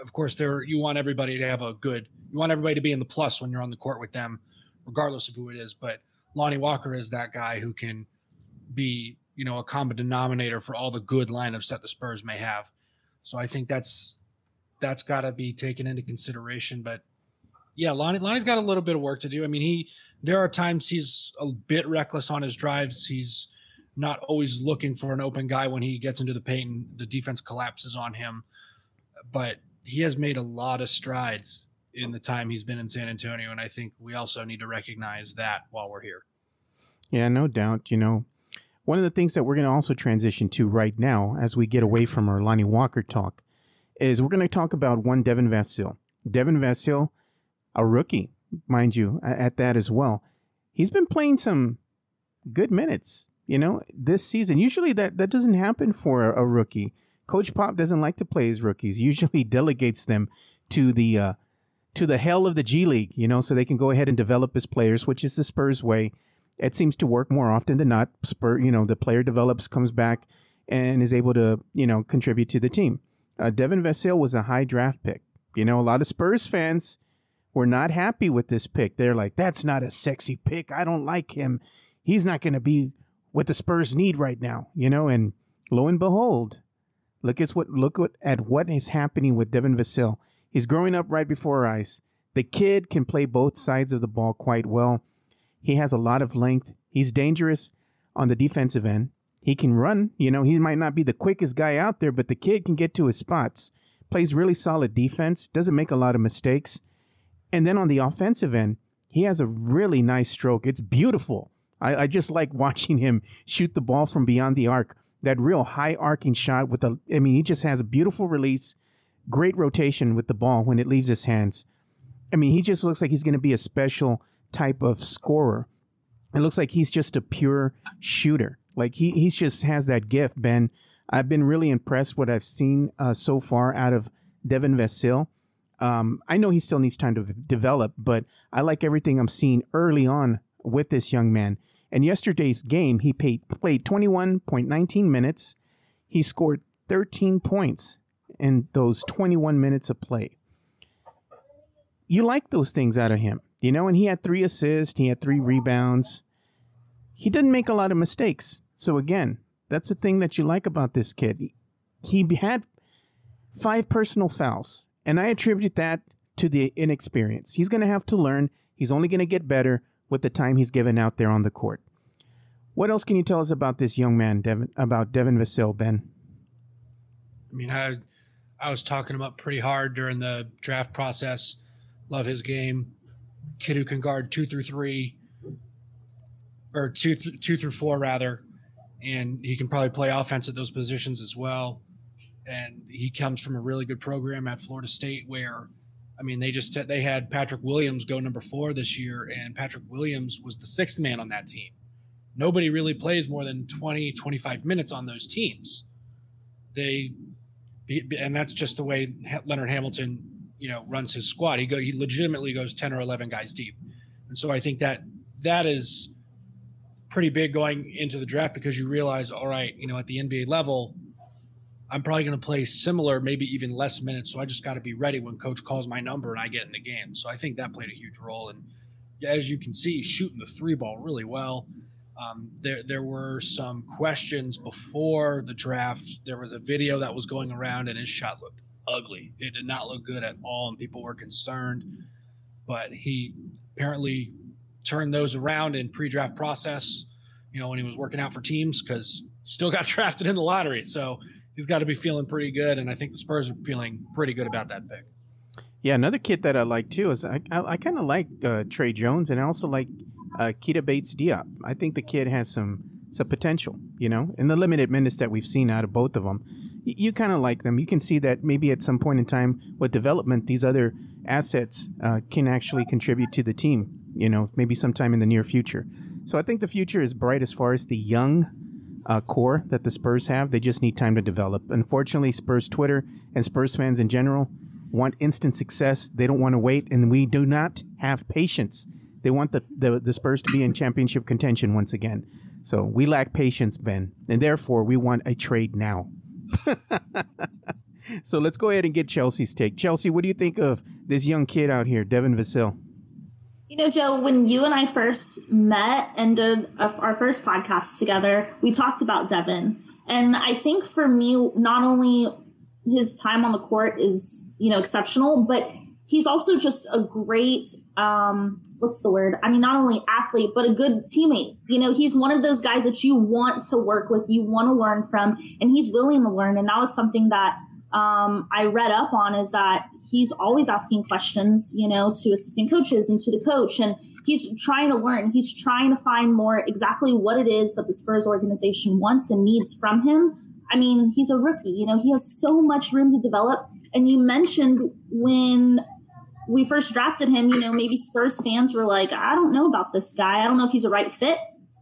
Of course, you want everybody to have you want everybody to be in the plus when you're on the court with them, regardless of who it is. But Lonnie Walker is that guy who can be a common denominator for all the good lineups that the Spurs may have. So I think that's got to be taken into consideration. But yeah, Lonnie's got a little bit of work to do. I mean, there are times he's a bit reckless on his drives. He's not always looking for an open guy when he gets into the paint and the defense collapses on him. But he has made a lot of strides in the time he's been in San Antonio, and I think we also need to recognize that while we're here. Yeah, no doubt. One of the things that we're going to also transition to right now, as we get away from our Lonnie Walker talk, is we're going to talk about Devin Vassell. Devin Vassell, a rookie, mind you, at that as well. He's been playing some good minutes, this season. Usually that doesn't happen for a rookie. Coach Pop doesn't like to play his rookies, usually delegates them to the hell of the G League, you know, so they can go ahead and develop his players, which is the Spurs way. It seems to work more often than not. You know, the player develops, comes back, and is able to, you know, contribute to the team. Devin Vassell was a high draft pick. You know, a lot of Spurs fans were not happy with this pick. They're like, that's not a sexy pick. I don't like him. He's not going to be what the Spurs need right now, you know. And lo and behold, look at what is happening with Devin Vassell. He's growing up right before our eyes. The kid can play both sides of the ball quite well. He has a lot of length. He's dangerous on the defensive end. He can run. You know, he might not be the quickest guy out there, but the kid can get to his spots. Plays really solid defense. Doesn't make a lot of mistakes. And then on the offensive end, he has a really nice stroke. It's beautiful. I just like watching him shoot the ball from beyond the arc. That real high arcing shot with the, I mean, he just has a beautiful release. Great rotation with the ball when it leaves his hands. I mean, he just looks like he's going to be a special type of scorer. It looks like he's just a pure shooter. Like he just has that gift, Ben. I've been really impressed what I've seen so far out of Devin Vassell. I know he still needs time to develop, but I like everything I'm seeing early on with this young man. And yesterday's game, he played 21.19 minutes. He scored 13 points in those 21 minutes of play. You like those things out of him, you know, and he had 3 assists, he had 3 rebounds. He didn't make a lot of mistakes. So again, that's the thing that you like about this kid. He had 5 personal fouls, and I attribute that to the inexperience. He's going to have to learn. He's only going to get better with the time he's given out there on the court. What else can you tell us about this young man, Devin Vassell, Ben? I mean, I was talking him up pretty hard during the draft process. Love his game. Kid who can guard 2 through 3, or 2 through 4 rather, and he can probably play offense at those positions as well. And he comes from a really good program at Florida State, where, I mean, they had Patrick Williams go number 4 this year, and Patrick Williams was the 6th man on that team. Nobody really plays more than 20, 25 minutes on those teams. And that's just the way Leonard Hamilton, you know, runs his squad. He legitimately goes 10 or 11 guys deep. And so I think that is pretty big going into the draft, because you realize, all right, you know, at the NBA level, I'm probably going to play similar, maybe even less minutes. So I just got to be ready when coach calls my number and I get in the game. So I think that played a huge role. And as you can see, shooting the 3 ball really well. There were some questions before the draft. There was a video that was going around, and his shot looked ugly. It did not look good at all, and people were concerned. But he apparently turned those around in pre-draft process, you know, when he was working out for teams, because still got drafted in the lottery. So he's got to be feeling pretty good, and I think the Spurs are feeling pretty good about that pick. Yeah, another kid that I like too is I kind of like Trey Jones, and I also like Keita Bates Diop. I think the kid has some potential, you know, in the limited minutes that we've seen out of both of them. You kind of like them. You can see that maybe at some point in time with development, these other assets can actually contribute to the team, you know, maybe sometime in the near future. So I think the future is bright as far as the young core that the Spurs have. They just need time to develop. Unfortunately, Spurs Twitter and Spurs fans in general want instant success. They don't want to wait, and we do not have patience. They want the Spurs to be in championship contention once again. So we lack patience, Ben, and therefore we want a trade now. So let's go ahead and get Chelsea's take. Chelsea, what do you think of this young kid out here, Devin Vassell? You know, Joe, when you and I first met and did our first podcast together, we talked about Devin. And I think for me, not only his time on the court is, you know, exceptional, but he's also just a great, what's the word? I mean, not only athlete, but a good teammate. You know, he's one of those guys that you want to work with, you want to learn from, and he's willing to learn. And that was something that I read up on, is that he's always asking questions, you know, to assistant coaches and to the coach. And he's trying to learn. He's trying to find more exactly what it is that the Spurs organization wants and needs from him. I mean, he's a rookie. You know, he has so much room to develop. And you mentioned when we first drafted him, you know, maybe Spurs fans were like, I don't know about this guy. I don't know if he's a right fit.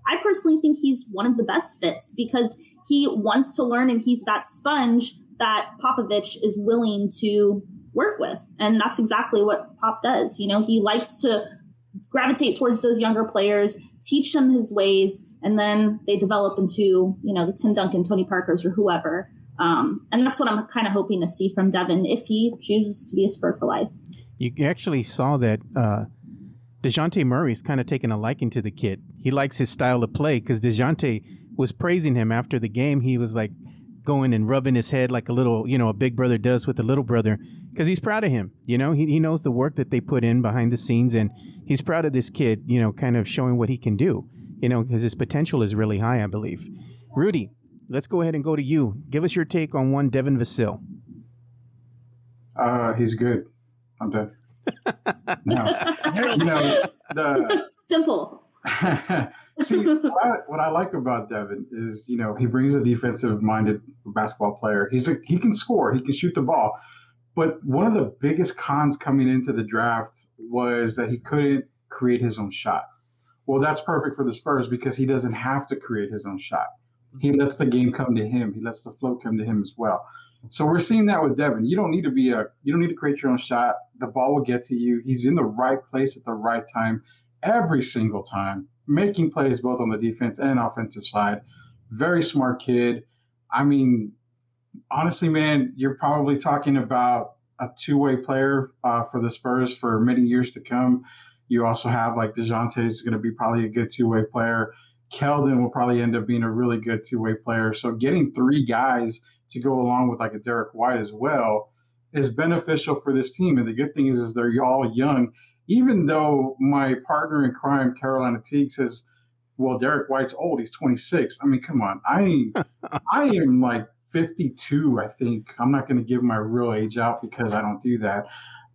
I personally think he's one of the best fits, because he wants to learn, and he's that sponge that Popovich is willing to work with. And that's exactly what Pop does. You know, he likes to gravitate towards those younger players, teach them his ways, and then they develop into, you know, the Tim Duncan, Tony Parkers, or whoever. And that's what I'm kind of hoping to see from Devin if he chooses to be a Spur for life. You actually saw that DeJounte Murray's kind of taken a liking to the kid. He likes his style of play, because DeJounte was praising him after the game. He was like going and rubbing his head like a little, you know, a big brother does with a little brother, because he's proud of him. You know, he knows the work that they put in behind the scenes, and he's proud of this kid, you know, kind of showing what he can do, you know, because his potential is really high, I believe. Rudy, let's go ahead and go to you. Give us your take on one Devin Vassell. He's good. I'm done. Simple. See, what I like about Devin is, you know, he brings a defensive-minded basketball player. He can score. He can shoot the ball. But one of the biggest cons coming into the draft was that he couldn't create his own shot. Well, that's perfect for the Spurs, because he doesn't have to create his own shot. He lets the game come to him. He lets the flow come to him as well. So we're seeing that with Devin. You don't need to create your own shot. The ball will get to you. He's in the right place at the right time every single time, making plays both on the defense and offensive side. Very smart kid. I mean, honestly, man, you're probably talking about a two-way player for the Spurs for many years to come. You also have, like, DeJounte is going to be probably a good two-way player. Keldon will probably end up being a really good two-way player. So getting three guys to go along with like a Derek White as well is beneficial for this team. And the good thing is they're all young, even though my partner in crime, Carolina Teague, says, well, Derek White's old. He's 26. I mean, come on. I am like 52, I think. I'm not going to give my real age out because I don't do that.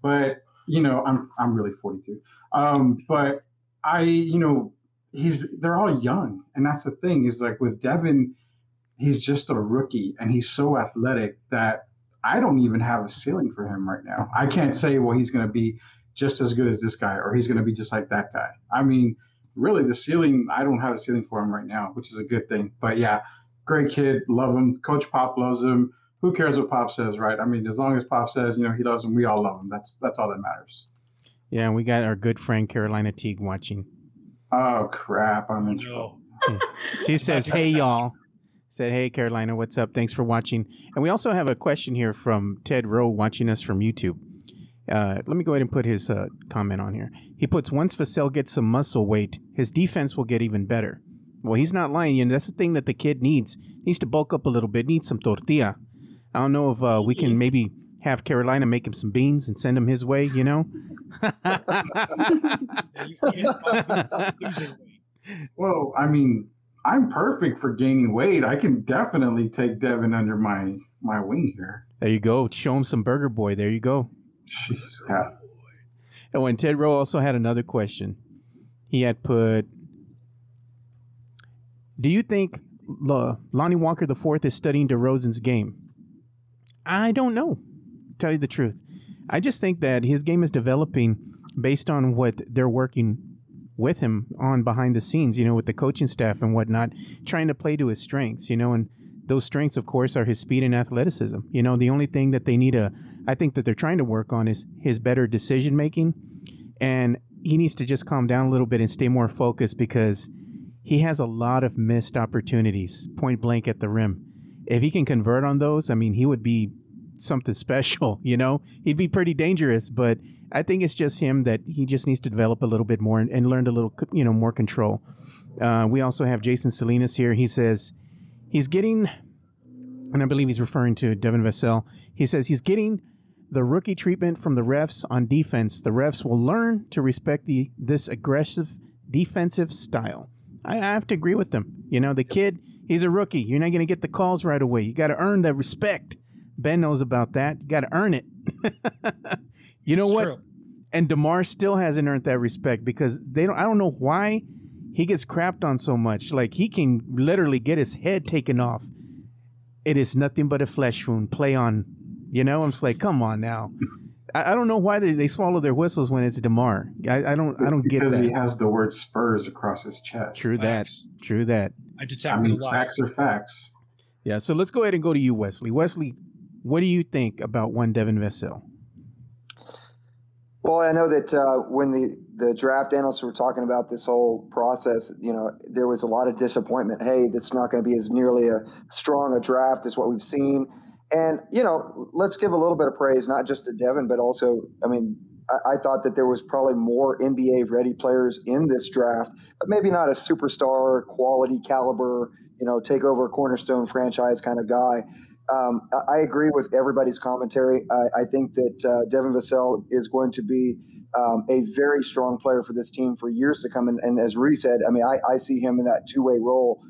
But, you know, I'm really 42. But I, you know, they're all young. And that's the thing is, like, with Devin, he's just a rookie, and he's so athletic that I don't even have a ceiling for him right now. I can't say, well, he's going to be just as good as this guy, or he's going to be just like that guy. I mean, really, the ceiling, I don't have a ceiling for him right now, which is a good thing. But yeah, great kid. Love him. Coach Pop loves him. Who cares what Pop says, right? I mean, as long as Pop says, you know, he loves him, we all love him. That's all that matters. Yeah, and we got our good friend Carolina Teague watching. Oh, crap. I'm in trouble. She says, hey, y'all. Said, hey, Carolina, what's up? Thanks for watching. And we also have a question here from Ted Rowe watching us from YouTube. Let me go ahead and put his comment on here. He puts, once Vassell gets some muscle weight, his defense will get even better. Well, he's not lying. And that's the thing that the kid needs. He needs to bulk up a little bit, needs some tortilla. I don't know if we can maybe have Carolina make him some beans and send him his way, you know? Well, I mean, I'm perfect for gaining weight. I can definitely take Devin under my wing here. There you go. Show him some Burger Boy. There you go. Jeez, yeah. And when Ted Rowe also had another question, he had put, do you think Lonnie Walker IV is studying DeRozan's game? I don't know, tell you the truth. I just think that his game is developing based on what they're working with him on behind the scenes, you know, with the coaching staff and whatnot, trying to play to his strengths, you know, and those strengths, of course, are his speed and athleticism. You know, the only thing that they need I think that they're trying to work on is his better decision making. And he needs to just calm down a little bit and stay more focused, because he has a lot of missed opportunities, point blank at the rim. If he can convert on those, I mean, he would be something special, you know, he'd be pretty dangerous. But I think it's just him that he just needs to develop a little bit more and learn a little, you know, more control. We also have Jason Salinas here. He says he's getting, and I believe he's referring to Devin Vassell. He says he's getting the rookie treatment from the refs on defense. The refs will learn to respect this aggressive defensive style. I have to agree with them. You know, the kid, he's a rookie. You're not going to get the calls right away. You got to earn that respect. Ben knows about that. You got to earn it. You know what? True. And DeMar still hasn't earned that respect, because I don't know why he gets crapped on so much. Like, he can literally get his head taken off. It is nothing but a flesh wound. Play on. You know, I'm just like, come on now. I don't know why they swallow their whistles when it's DeMar. I don't get that. Because he has the word Spurs across his chest. True that. Facts are facts. Yeah, so let's go ahead and go to you, Wesley. Wesley, what do you think about one Devin Vassell? Well, I know that when the draft analysts were talking about this whole process, you know, there was a lot of disappointment. Hey, that's not going to be as nearly a strong a draft as what we've seen. And, you know, let's give a little bit of praise, not just to Devin, but also, I mean, I thought that there was probably more NBA-ready players in this draft, but maybe not a superstar, quality caliber, you know, take over cornerstone franchise kind of guy. I agree with everybody's commentary. I think that Devin Vassell is going to be a very strong player for this team for years to come. And as Rudy said, I mean, I see him in that two-way role,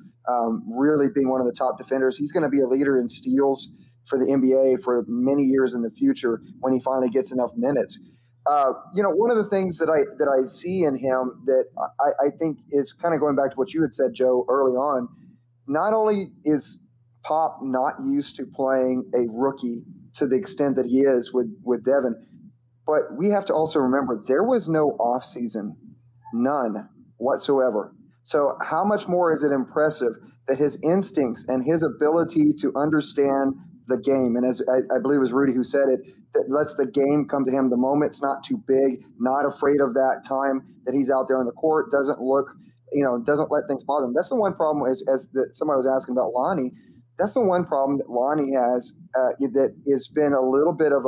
really being one of the top defenders. He's going to be a leader in steals for the NBA for many years in the future when he finally gets enough minutes. You know, one of the things that I see in him that I think is kind of going back to what you had said, Joe, early on. Not only is Pop not used to playing a rookie to the extent that he is with Devin, but we have to also remember there was no offseason, none whatsoever. So how much more is it impressive that his instincts and his ability to understand the game, and as I believe it was Rudy who said it, that lets the game come to him. The moment's not too big, not afraid of that time that he's out there on the court, doesn't look, you know, doesn't let things bother him. That's the one problem, as somebody was asking about Lonnie. That's the one problem that Lonnie has that has been a little bit of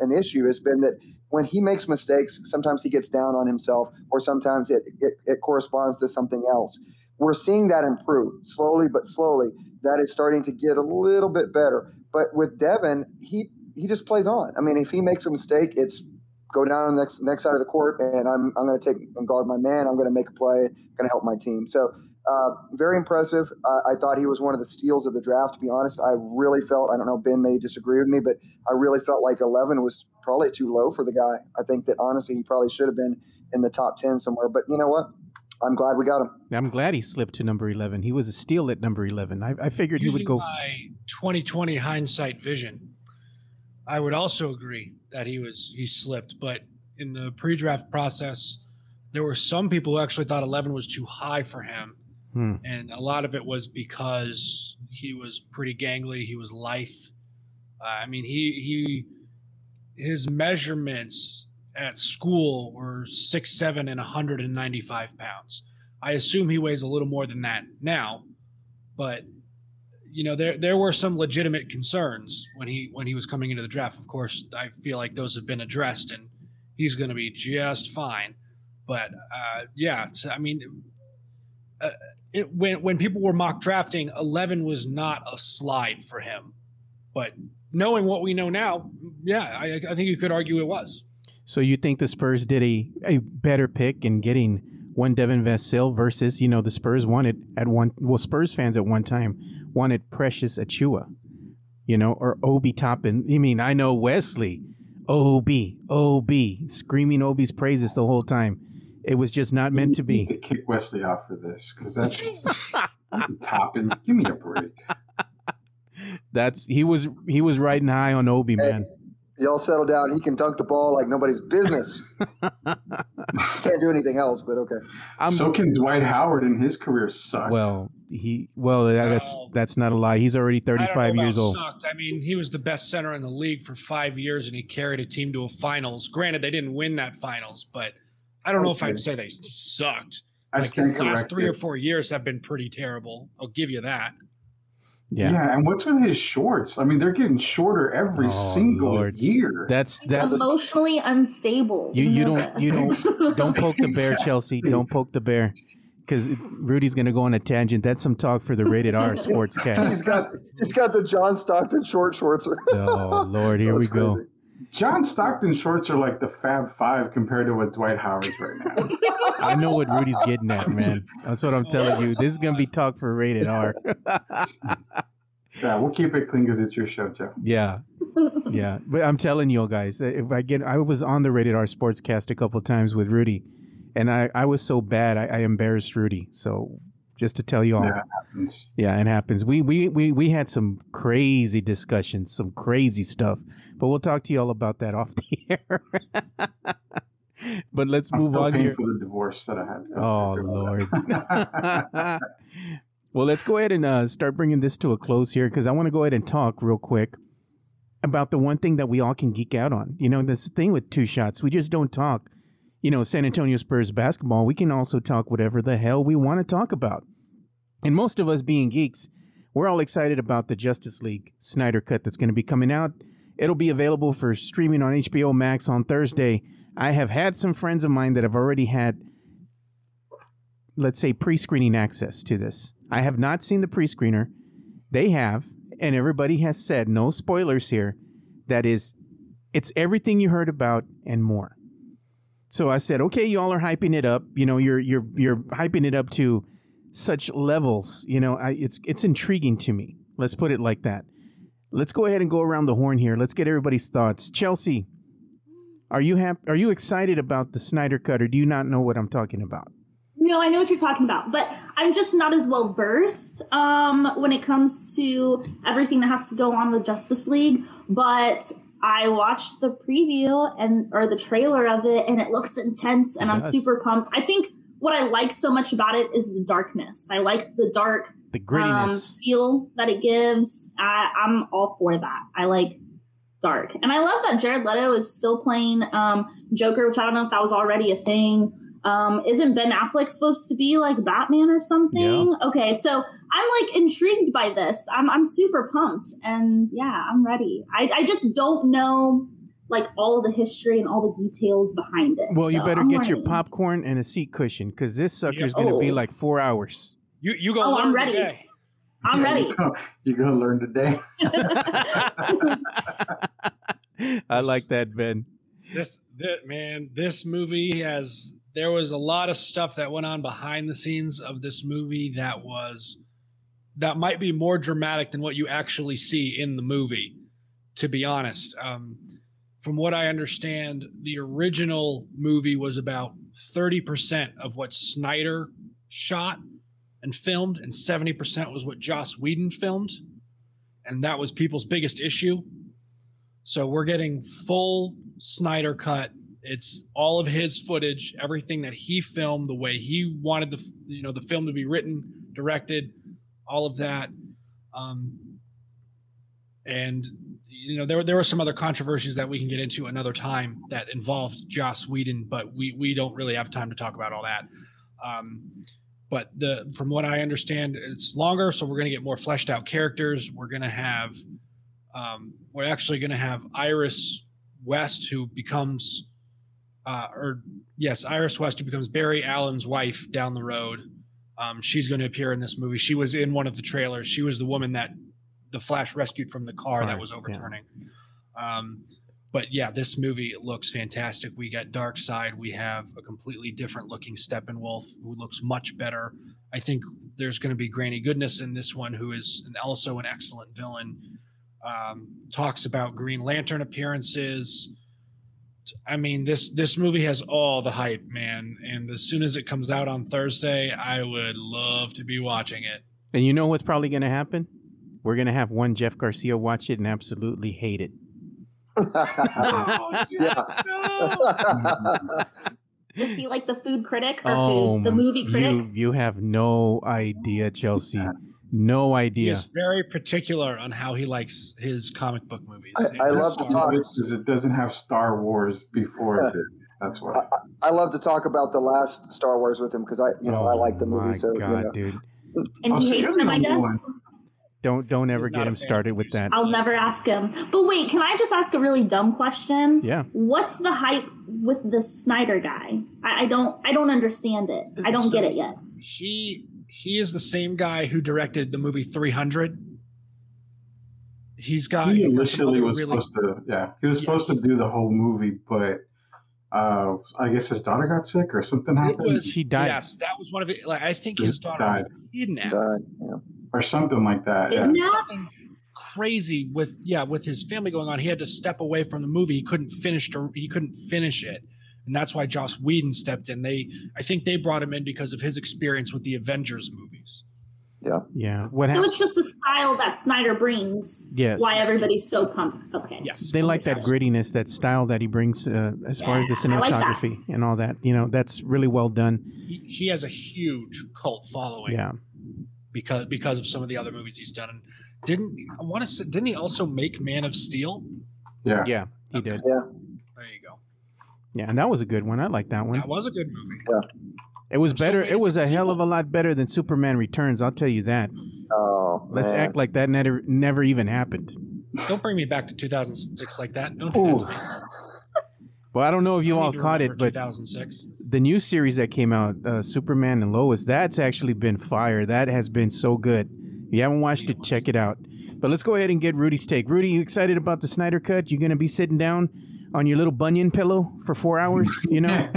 an issue has been that when he makes mistakes, sometimes he gets down on himself, or sometimes it corresponds to something else. We're seeing that improve slowly, but slowly. That is starting to get a little bit better. But with Devin, he just plays on. I mean, if he makes a mistake, it's go down on the next side of the court, and I'm going to take and guard my man. I'm going to make a play. I'm going to help my team. So very impressive. I thought he was one of the steals of the draft, to be honest. I really felt, I don't know, Ben may disagree with me, but I really felt like 11 was probably too low for the guy. I think that, honestly, he probably should have been in the top 10 somewhere. But you know what? I'm glad we got him. I'm glad he slipped to number 11. He was a steal at number 11. I figured he would go. By 2020 hindsight vision, I would also agree that he slipped. But in the pre-draft process, there were some people who actually thought 11 was too high for him. And a lot of it was because he was pretty gangly. He was lithe. I mean, his measurements at school were 6'7" and 195 pounds. I assume he weighs a little more than that now, but you know, there were some legitimate concerns when he was coming into the draft. Of course, I feel like those have been addressed, and he's going to be just fine. But when people were mock drafting, 11 was not a slide for him. But knowing what we know now, yeah, I think you could argue it was. So you think the Spurs did a better pick in getting one Devin Vassell versus, you know, the Spurs Spurs fans at one time wanted Precious Achiuwa, you know, or Obi Toppin. I mean, I know Wesley, Obi, screaming Obi's praises the whole time. It was just not meant to be. You need to kick Wesley out for this, because that's Toppin. Give me a break. He was riding high on Obi, man. Y'all settle down. He can dunk the ball like nobody's business. Can't do anything else, but okay. So can Dwight Howard, and his career sucked. That's not a lie. He's already 35 years old. Sucked. I mean, he was the best center in the league for 5 years, and he carried a team to a finals. Granted, they didn't win that finals, but I don't know if I'd say they sucked. The last 3 or 4 years have been pretty terrible. I'll give you that. Yeah, and what's with his shorts? I mean, they're getting shorter every single year. That's emotionally unstable. You don't poke the bear, Chelsea. Don't poke the bear, because Rudy's going to go on a tangent. That's some talk for the Rated R Sportscast. He's got the John Stockton shorts. Oh Lord, here we go. Crazy. John Stockton shorts are like the Fab Five compared to what Dwight Howard's right now. I know what Rudy's getting at, man. That's what I'm telling you. This is going to be talk for Rated R. Yeah, we'll keep it clean because it's your show, Jeff. Yeah. But I'm telling you guys, I was on the Rated R Sportscast a couple of times with Rudy, and I was so bad, I embarrassed Rudy. So just to tell you all. Yeah, it happens. We had some crazy discussions, some crazy stuff. But we'll talk to you all about that off the air. But let's move on here. I'm still paying for the divorce that I had. Oh, Lord. Well, let's go ahead and start bringing this to a close here, because I want to go ahead and talk real quick about the one thing that we all can geek out on. You know, this thing with Two Shots, we just don't talk, you know, San Antonio Spurs basketball. We can also talk whatever the hell we want to talk about. And most of us being geeks, we're all excited about the Justice League Snyder Cut that's going to be coming out. It'll be available for streaming on HBO Max on Thursday. I have had some friends of mine that have already had, let's say, pre-screening access to this. I have not seen the pre-screener. They have, and everybody has said, no spoilers here, that is, it's everything you heard about and more. So I said, okay, y'all are hyping it up. You know, you're hyping it up to such levels. You know, it's intriguing to me. Let's put it like that. Let's go ahead and go around the horn here. Let's get everybody's thoughts. Chelsea, are you excited about the Snyder Cut, or do you not know what I'm talking about? No, I know what you're talking about, but I'm just not as well versed when it comes to everything that has to go on with Justice League. But I watched the preview or the trailer of it, and it looks intense, and I'm super pumped. I think what I like so much about it is the darkness. I like the dark, the grittiness feel that it gives. I'm all for that. I like dark, and I love that Jared Leto is still playing Joker, which I don't know if that was already a thing. Isn't Ben Affleck supposed to be like Batman or something? Yeah. Okay, so I'm like intrigued by this. I'm super pumped, and yeah, I'm ready. I just don't know like all the history and all the details behind it. Well, so you better get your popcorn and a seat cushion, because this sucker's gonna be like 4 hours. You go. Oh, learn I'm ready. Today. I'm ready. You go learn today. I like that, Ben. This movie has. There was a lot of stuff that went on behind the scenes of this movie that might be more dramatic than what you actually see in the movie, to be honest. From what I understand, the original movie was about 30% of what Snyder shot and filmed, and 70% was what Joss Whedon filmed. And that was people's biggest issue. So we're getting full Snyder Cut. It's all of his footage, everything that he filmed, the way he wanted the film to be written, directed, all of that. And you know, there were some other controversies that we can get into another time that involved Joss Whedon, but we don't really have time to talk about all that. But from what I understand, it's longer, so we're going to get more fleshed out characters. We're going to have, we're actually going to have Iris West, who becomes. Iris West, who becomes Barry Allen's wife down the road. She's going to appear in this movie. She was in one of the trailers. She was the woman that the Flash rescued from the car that was overturning. Yeah. But yeah, this movie looks fantastic. We got Darkseid. We have a completely different looking Steppenwolf who looks much better. I think there's going to be Granny Goodness in this one, who is also an excellent villain. Talks about Green Lantern appearances. I mean, this movie has all the hype, man. And as soon as it comes out on Thursday, I would love to be watching it. And you know what's probably going to happen? We're going to have one Jeff Garcia watch it and absolutely hate it. Oh, Jeff, no. Is he like the food critic or the movie critic? You have no idea, Chelsea. No idea. He's very particular on how he likes his comic book movies. I love to talk because it doesn't have Star Wars before it. That's why. I love to talk about the last Star Wars with him because I like the movie. So God, you know. Dude. And he hates them, I guess. Don't ever get him started with that. I'll never ask him. But wait, can I just ask a really dumb question? Yeah. What's the hype with the Snyder guy? I don't understand it. I don't get it yet. He is the same guy who directed the movie 300. He initially was supposed to. Yeah, he was supposed to do the whole movie, but I guess his daughter got sick or something happened. She died. Yes, that was one of it. Like, I think his daughter died. Was kidnapped or something like that. Something crazy with his family going on. He had to step away from the movie. He couldn't finish it. And that's why Joss Whedon stepped in. I think they brought him in because of his experience with the Avengers movies. Yeah. Yeah. So it's just the style that Snyder brings. Yes. Why everybody's so pumped. Okay. Yes. They like that grittiness, that style that he brings as far as the cinematography and all that. You know, that's really well done. He has a huge cult following. Yeah. because of some of the other movies he's done. And didn't he also make Man of Steel? Yeah. Yeah, he did. Yeah. There you go. Yeah, and that was a good one. I like that one. That was a good movie. Yeah. It was better. It was a hell of a lot better than Superman Returns. I'll tell you that. Oh, man. Let's act like that never even happened. Don't bring me back to 2006 like that. Don't do that to me. Well, I don't know if you all caught it, but 2006. The new series that came out, Superman and Lois, that's actually been fire. That has been so good. If you haven't watched it, check it out. But let's go ahead and get Rudy's take. Rudy, you excited about the Snyder Cut? You going to be sitting down on your little bunion pillow for 4 hours, you know?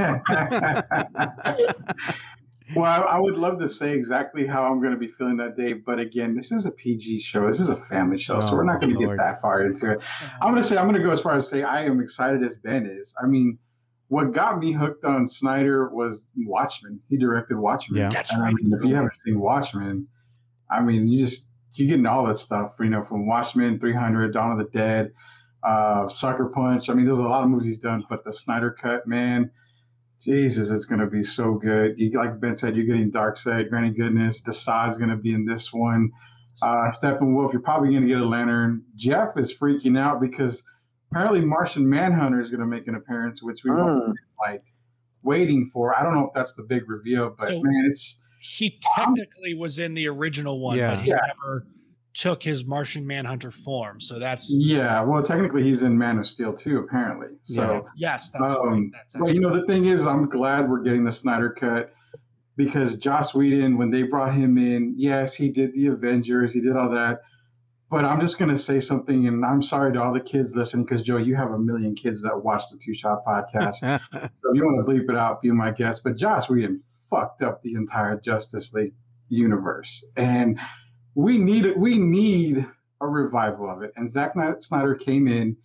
Well, I would love to say exactly how I'm going to be feeling that day. But again, this is a PG show. This is a family show. So we're not going to get that far into it. I'm going to go as far as say I am excited as Ben is. I mean, what got me hooked on Snyder was Watchmen. He directed Watchmen. Yeah, that's right. I mean, if you haven't seen Watchmen, I mean, you're getting all that stuff, you know, from Watchmen, 300, Dawn of the Dead, Sucker Punch. I mean, there's a lot of movies he's done, but the Snyder Cut, man. Jesus, it's going to be so good. Like Ben said, you're getting Darkseid, Granny Goodness. Desaad's going to be in this one. Steppenwolf, you're probably going to get a Lantern. Jeff is freaking out because apparently Martian Manhunter is going to make an appearance, which we won't be waiting for. I don't know if that's the big reveal, but man, it's... He technically was in the original one, but he never took his Martian Manhunter form, so that's... Yeah, well, technically he's in Man of Steel, too, apparently. So yes, that's right. Well, you know, the thing is, I'm glad we're getting the Snyder Cut, because Joss Whedon, when they brought him in, yes, he did the Avengers, he did all that, but I'm just going to say something, and I'm sorry to all the kids listening, because, Joe, you have a million kids that watch the Two Shot Podcast, so if you want to bleep it out, be my guest, but Joss Whedon fucked up the entire Justice League universe, and... We need a revival of it. And Zack Snyder came in,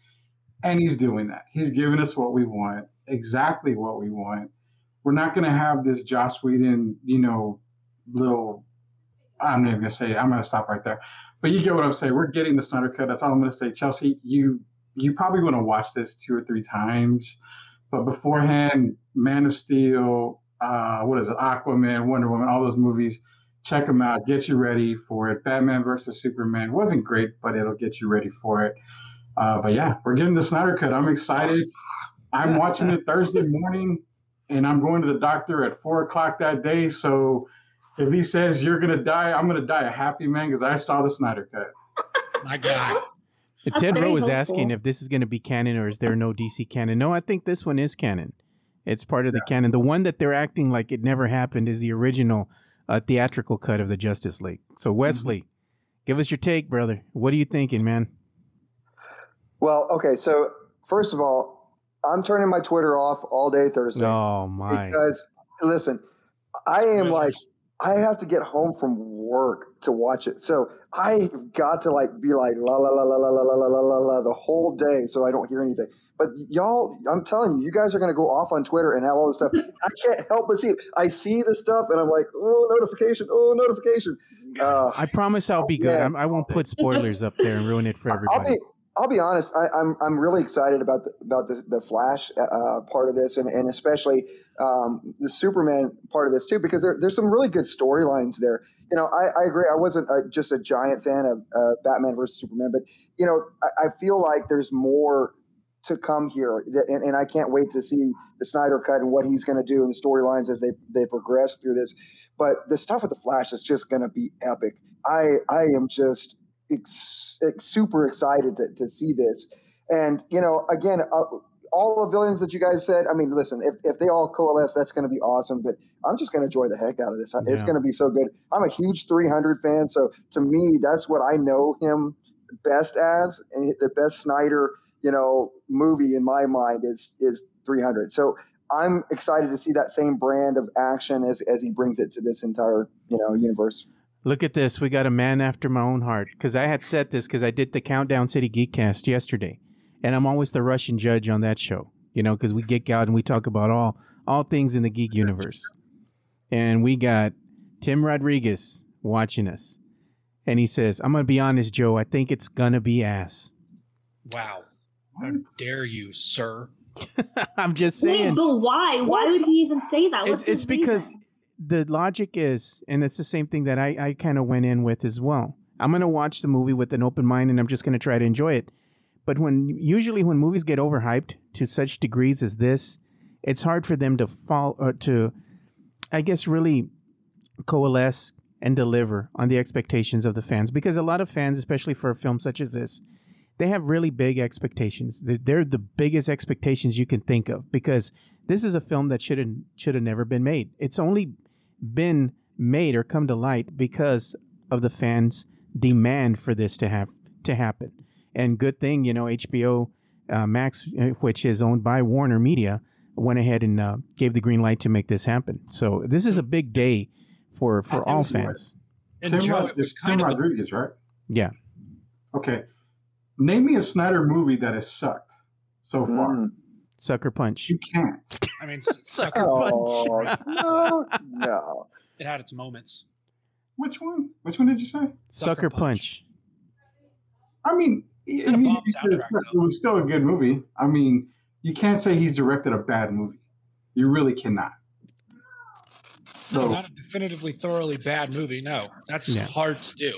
and he's doing that. He's giving us what we want, exactly what we want. We're not going to have this Joss Whedon, you know, little – I'm not even going to say it. I'm going to stop right there. But you get what I'm saying. We're getting the Snyder Cut. That's all I'm going to say. Chelsea, you probably want to watch this 2 or 3 times. But beforehand, Man of Steel, Aquaman, Wonder Woman, all those movies – check them out. Get you ready for it. Batman versus Superman wasn't great, but it'll get you ready for it. But yeah, we're getting the Snyder Cut. I'm excited. I'm watching it Thursday morning, and I'm going to the doctor at 4:00 that day. So if he says you're going to die, I'm going to die a happy man because I saw the Snyder Cut. My God. Ted Rowe is asking if this is going to be canon or is there no DC canon? No, I think this one is canon. It's part of the canon. The one that they're acting like it never happened is the original theatrical cut of the Justice League. So Wesley, give us your take, brother. What are you thinking, man? Well, okay. So first of all, I'm turning my Twitter off all day Thursday. Oh my! Because listen, I am I have to get home from work to watch it. So I've got to be la la la la la la la la la la the whole day, so I don't hear anything. But y'all, I'm telling you, you guys are going to go off on Twitter and have all this stuff. I can't help but see it. I see the stuff and I'm like, notification. I promise I'll be good. I won't put spoilers up there and ruin it for everybody. I'll be honest. I'm really excited about the Flash part of this, and especially the Superman part of this too, because there's some really good storylines there. You know, I agree. I wasn't just a giant fan of Batman versus Superman, but you know, I feel like there's more to come here, and I can't wait to see the Snyder Cut and what he's going to do in the storylines as they progress through this. But the stuff with the Flash is just going to be epic. I am just super excited to see this. And, you know, again, all the villains that you guys said, I mean, listen, if they all coalesce, that's going to be awesome, but I'm just going to enjoy the heck out of this. It's going to be so good. I'm a huge 300 fan, so to me, that's what I know him best as, and the best Snyder, you know, movie in my mind is 300. So I'm excited to see that same brand of action as he brings it to this entire, you know, universe. Look at this. We got a man after my own heart, because I had said this because I did the Countdown City Geekcast yesterday, and I'm always the Russian judge on that show, you know, because we geek out and we talk about all things in the geek universe. And we got Tim Rodriguez watching us, and he says, I'm going to be honest, Joe, I think it's going to be ass. Wow. How dare you, sir? I'm just saying. Wait, but why? Why would he even say that? What's it's because... the logic is, and it's the same thing that I kind of went in with as well. I'm going to watch the movie with an open mind and I'm just going to try to enjoy it. But when movies get overhyped to such degrees as this, it's hard for them to fall or to, I guess, really coalesce and deliver on the expectations of the fans. Because a lot of fans, especially for a film such as this, they have really big expectations. They're the biggest expectations you can think of, because this is a film that should have never been made. It's only been made or come to light because of the fans' demand for this to happen. And good thing, you know, HBO Max, which is owned by Warner Media, went ahead and gave the green light to make this happen. So this is a big day for all fans. Right. And Joe, it was kind of Rodriguez, right? Yeah. Okay. Name me a Snyder movie that has sucked so far. Sucker Punch. You can't. I mean, Sucker Punch. No. It had its moments. Which one? Which one did you say? Sucker Punch. I mean, it was still a good movie. I mean, you can't say he's directed a bad movie. You really cannot. So, not a definitively thoroughly bad movie. No, that's hard to do.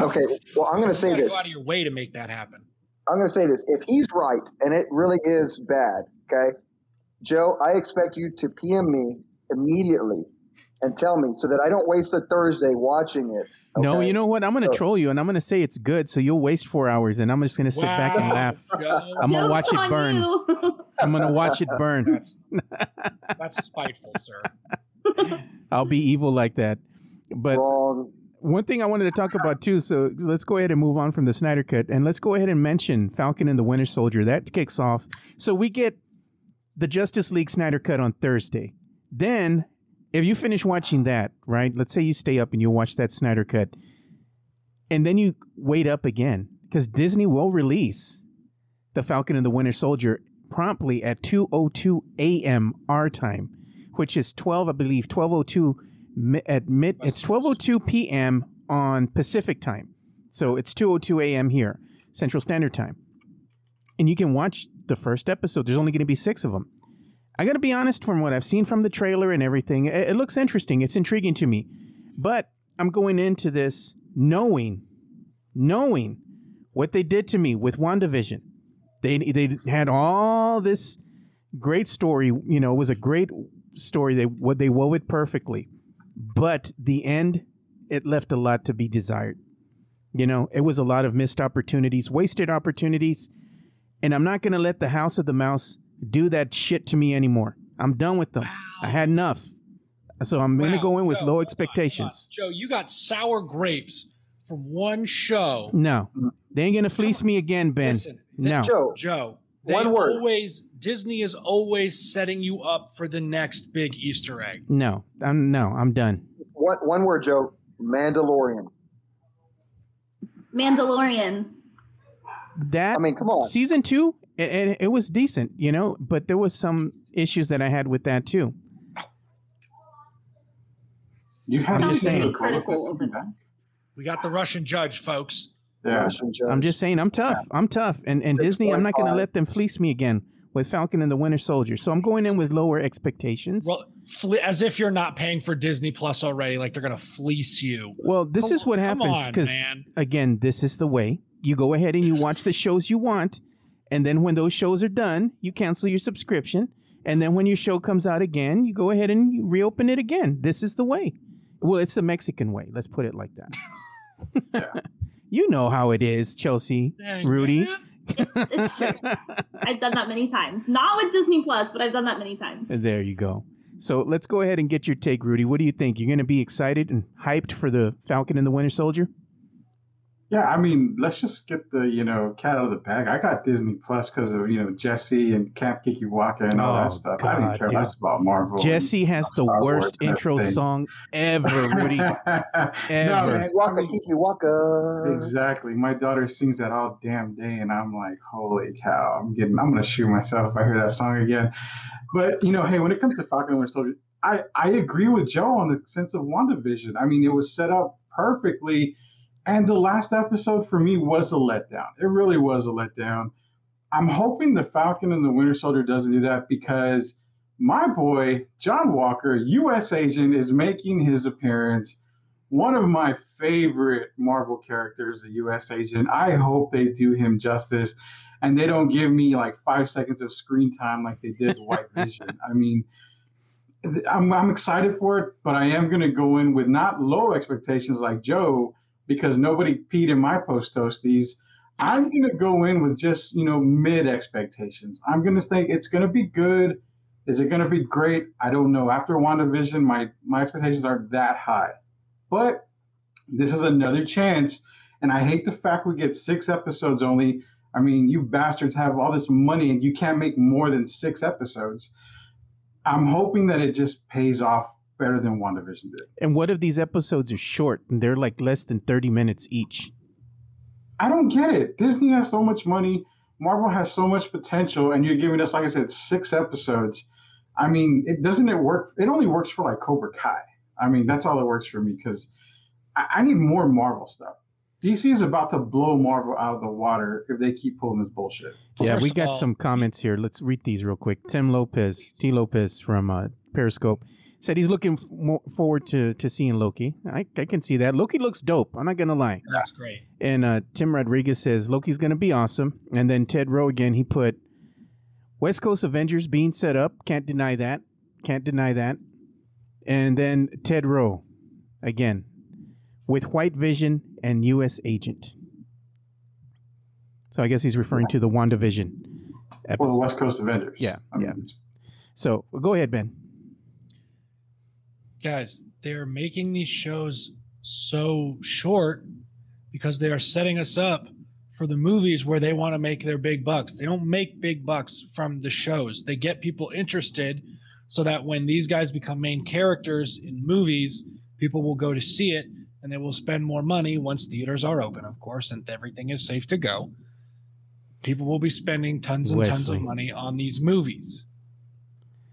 Okay, well, I'm going to say this. Go out of your way to make that happen. I'm going to say this. If he's right and it really is bad, okay, Joe, I expect you to PM me immediately and tell me so that I don't waste a Thursday watching it. Okay? No, you know what? I'm going to troll you and I'm going to say it's good, so you'll waste 4 hours, and I'm just going to sit back and laugh. Joe. I'm going to watch it burn. I'm going to watch it burn. That's spiteful, sir. I'll be evil like that. But one thing I wanted to talk about too, so let's go ahead and move on from the Snyder Cut, and let's go ahead and mention Falcon and the Winter Soldier. That kicks off. So we get the Justice League Snyder Cut on Thursday. Then if you finish watching that, right, let's say you stay up and you watch that Snyder Cut, and then you wait up again, because Disney will release the Falcon and the Winter Soldier promptly at 2:02 a.m. our time, which is 12:02 at mid. It's 12:02 p.m. on Pacific time, so it's 2:02 a.m. here, Central Standard Time, and you can watch the first episode. There's only going to be 6 of them. I got to be honest, from what I've seen from the trailer and everything, it looks interesting. It's intriguing to me, but I'm going into this knowing what they did to me with WandaVision. They had all this great story. You know, it was a great story. They wove it perfectly, but the end, it left a lot to be desired. You know, it was a lot of missed opportunities, wasted opportunities, and I'm not going to let the House of the Mouse do that shit to me anymore. I'm done with them. Wow. I had enough, so I'm going to go in with low expectations. Joe, you got sour grapes from one show. No, they ain't going to fleece me again, Ben. Listen, no, Joe. Disney is always setting you up for the next big Easter egg. I'm done. What one word, Joe? Mandalorian. That, I mean, come on. Season 2, it was decent, you know, but there was some issues that I had with that too. You have to say critical over that. We got the Russian judge, folks. Yeah. I'm just saying, I'm tough. Yeah. I'm tough. And Disney, I'm not going to let them fleece me again with Falcon and the Winter Soldier. So I'm going in with lower expectations. Well, as if you're not paying for Disney Plus already, like they're going to fleece you. Well, this is what happens, because, again, this is the way. You go ahead and you watch the shows you want. And then when those shows are done, you cancel your subscription. And then when your show comes out again, you go ahead and you reopen it again. This is the way. Well, it's the Mexican way. Let's put it like that. Yeah. You know how it is, Chelsea, dang, Rudy. It's true. I've done that many times. Not with Disney Plus, but I've done that many times. There you go. So let's go ahead and get your take, Rudy. What do you think? You're going to be excited and hyped for the Falcon and the Winter Soldier? Yeah, I mean, let's just get the, you know, cat out of the bag. I got Disney Plus because of, you know, Jesse and Camp Kikiwaka and all that stuff. God, I didn't care much about Marvel. Jesse has the worst intro song ever, Rudy. Ever. Waka Kikiwaka. Exactly. My daughter sings that all damn day, and I'm like, holy cow! I'm gonna shoot myself if I hear that song again. But you know, hey, when it comes to Falcon and Winter Soldier, I agree with Joe on the sense of WandaVision. I mean, it was set up perfectly. And the last episode for me was a letdown. It really was a letdown. I'm hoping the Falcon and the Winter Soldier doesn't do that, because my boy, John Walker, U.S. Agent, is making his appearance. One of my favorite Marvel characters, the U.S. Agent. I hope they do him justice and they don't give me like 5 seconds of screen time like they did White Vision. I mean, I'm excited for it, but I am going to go in with not low expectations like Joe, because nobody peed in my post toasties. I'm going to go in with just, you know, mid expectations. I'm going to think it's going to be good. Is it going to be great? I don't know. After WandaVision, my expectations aren't that high. But this is another chance, and I hate the fact we get 6 episodes only. I mean, you bastards have all this money, and you can't make more than 6 episodes. I'm hoping that it just pays off better than WandaVision did. And what if these episodes are short, and they're like less than 30 minutes each? I don't get it. Disney has so much money. Marvel has so much potential, and you're giving us, like I said, 6 episodes. I mean, doesn't it work? It only works for like Cobra Kai. I mean, that's all it works for me, because I need more Marvel stuff. DC is about to blow Marvel out of the water if they keep pulling this bullshit. Yeah, we got some comments here. Let's read these real quick. T. Lopez from Periscope said he's looking forward to seeing Loki. I can see that. Loki looks dope. I'm not going to lie. That's great. And Tim Rodriguez says Loki's going to be awesome. And then Ted Rowe again, he put West Coast Avengers being set up. Can't deny that. Can't deny that. And then Ted Rowe again with White Vision and U.S. Agent. So I guess he's referring to the WandaVision episode. Well, the West Coast Avengers. Yeah. Yeah. So go ahead, Ben. Guys, they're making these shows so short because they are setting us up for the movies where they want to make their big bucks. They don't make big bucks from the shows. They get people interested so that when these guys become main characters in movies, people will go to see it, and they will spend more money once theaters are open, of course, and everything is safe to go. People will be spending tons and tons of money on these movies.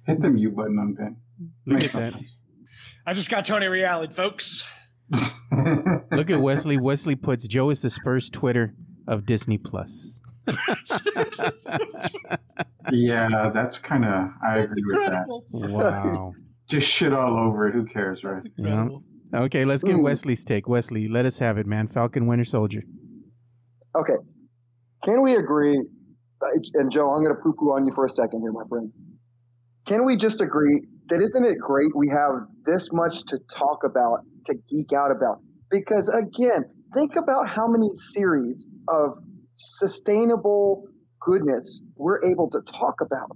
Hit the mute button on Ben. Look at that. I just got Tony Realid, folks. Look at Wesley. Wesley puts, Joe is the Spurs Twitter of Disney+. Yeah, that's kind of, I agree with that. Wow. Just shit all over it. Who cares, right? Yeah. Okay, let's get Wesley's take. Wesley, let us have it, man. Falcon Winter Soldier. Okay. Can we agree, and Joe, I'm going to poo-poo on you for a second here, my friend. Can we just agree that isn't it great we have this much to talk about, to geek out about? Because, again, think about how many series of sustainable goodness we're able to talk about.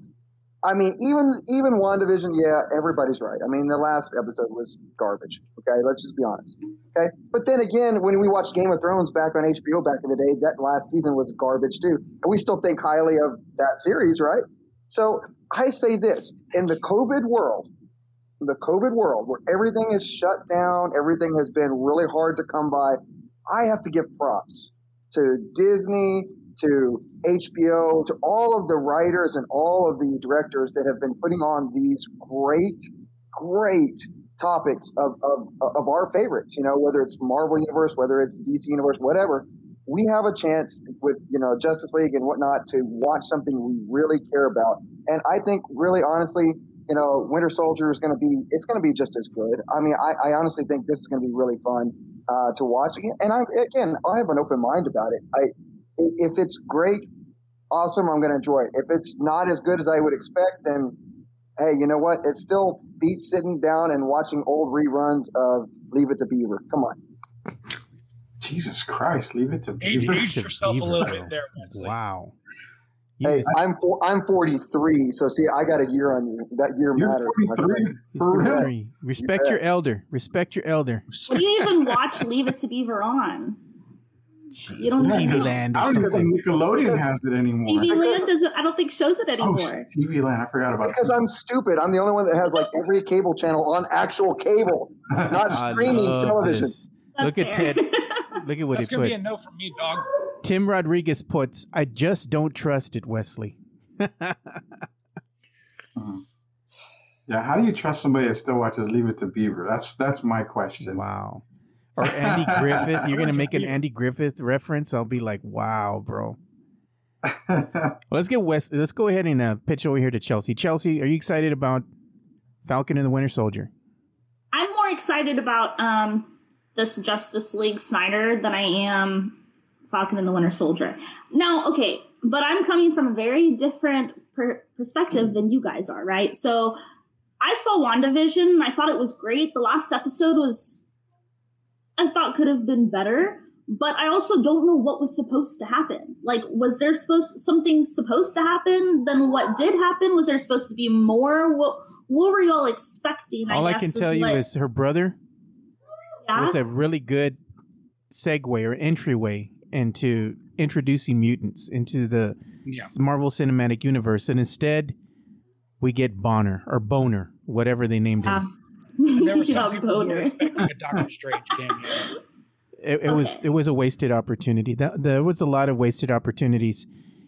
I mean, even WandaVision, yeah, everybody's right. I mean, the last episode was garbage, okay? Let's just be honest, okay? But then again, when we watched Game of Thrones back on HBO back in the day, that last season was garbage too. And we still think highly of that series, right? So I say this, in the COVID world where everything is shut down, everything has been really hard to come by, I have to give props to Disney, to HBO, to all of the writers and all of the directors that have been putting on these great topics of our favorites, you know, whether it's Marvel Universe, whether it's DC Universe, whatever. We have a chance with, you know, Justice League and whatnot to watch something we really care about. And I think really honestly, you know, Winter Soldier is going to be just as good. I mean, I honestly think this is going to be really fun to watch. And I have an open mind about it. If it's great, awesome, I'm going to enjoy it. If it's not as good as I would expect, then, hey, you know what? It still beats sitting down and watching old reruns of Leave It to Beaver. Come on. Jesus Christ, Leave It to Beaver. Age yourself a little bit there, Wesley. Wow. Yes. Hey, I'm 43, so see, I got a year on you. That year matters. You're 43. Respect your elder. Respect your elder. Well, you even watch Leave It to Beaver on. Jeez. You don't TV know. Land. I don't think Nickelodeon has it anymore. TV Land doesn't. I don't think shows it anymore. Oh, TV Land, I forgot about it. Because I'm stupid. I'm the only one that has like every cable channel on actual cable, not streaming television. Look fair. At Ted. Look at what he put. That's gonna be a no from me, dog. Tim Rodriguez puts, "I just don't trust it, Wesley." Yeah, how do you trust somebody that still watches Leave It to Beaver? That's my question. Wow. Or Andy Griffith. You're going to make an Andy Griffith reference? I'll be like, wow, bro. Let's go ahead and pitch over here to Chelsea. Chelsea, are you excited about Falcon and the Winter Soldier? I'm more excited about this Justice League Snyder than I am Falcon and the Winter Soldier. Now, okay, but I'm coming from a very different perspective than you guys are, right? So I saw WandaVision. I thought it was great. The last episode could have been better. But I also don't know what was supposed to happen. Like, was there something supposed to happen than what did happen? Was there supposed to be more? What were y'all expecting? All I can tell you is her brother was a really good segue or entryway into introducing mutants into the Marvel Cinematic Universe. And instead, we get Bonner or Boner, whatever they named him. There were some people who were expecting a Doctor Strange cameo. It was a wasted opportunity. There was a lot of wasted opportunities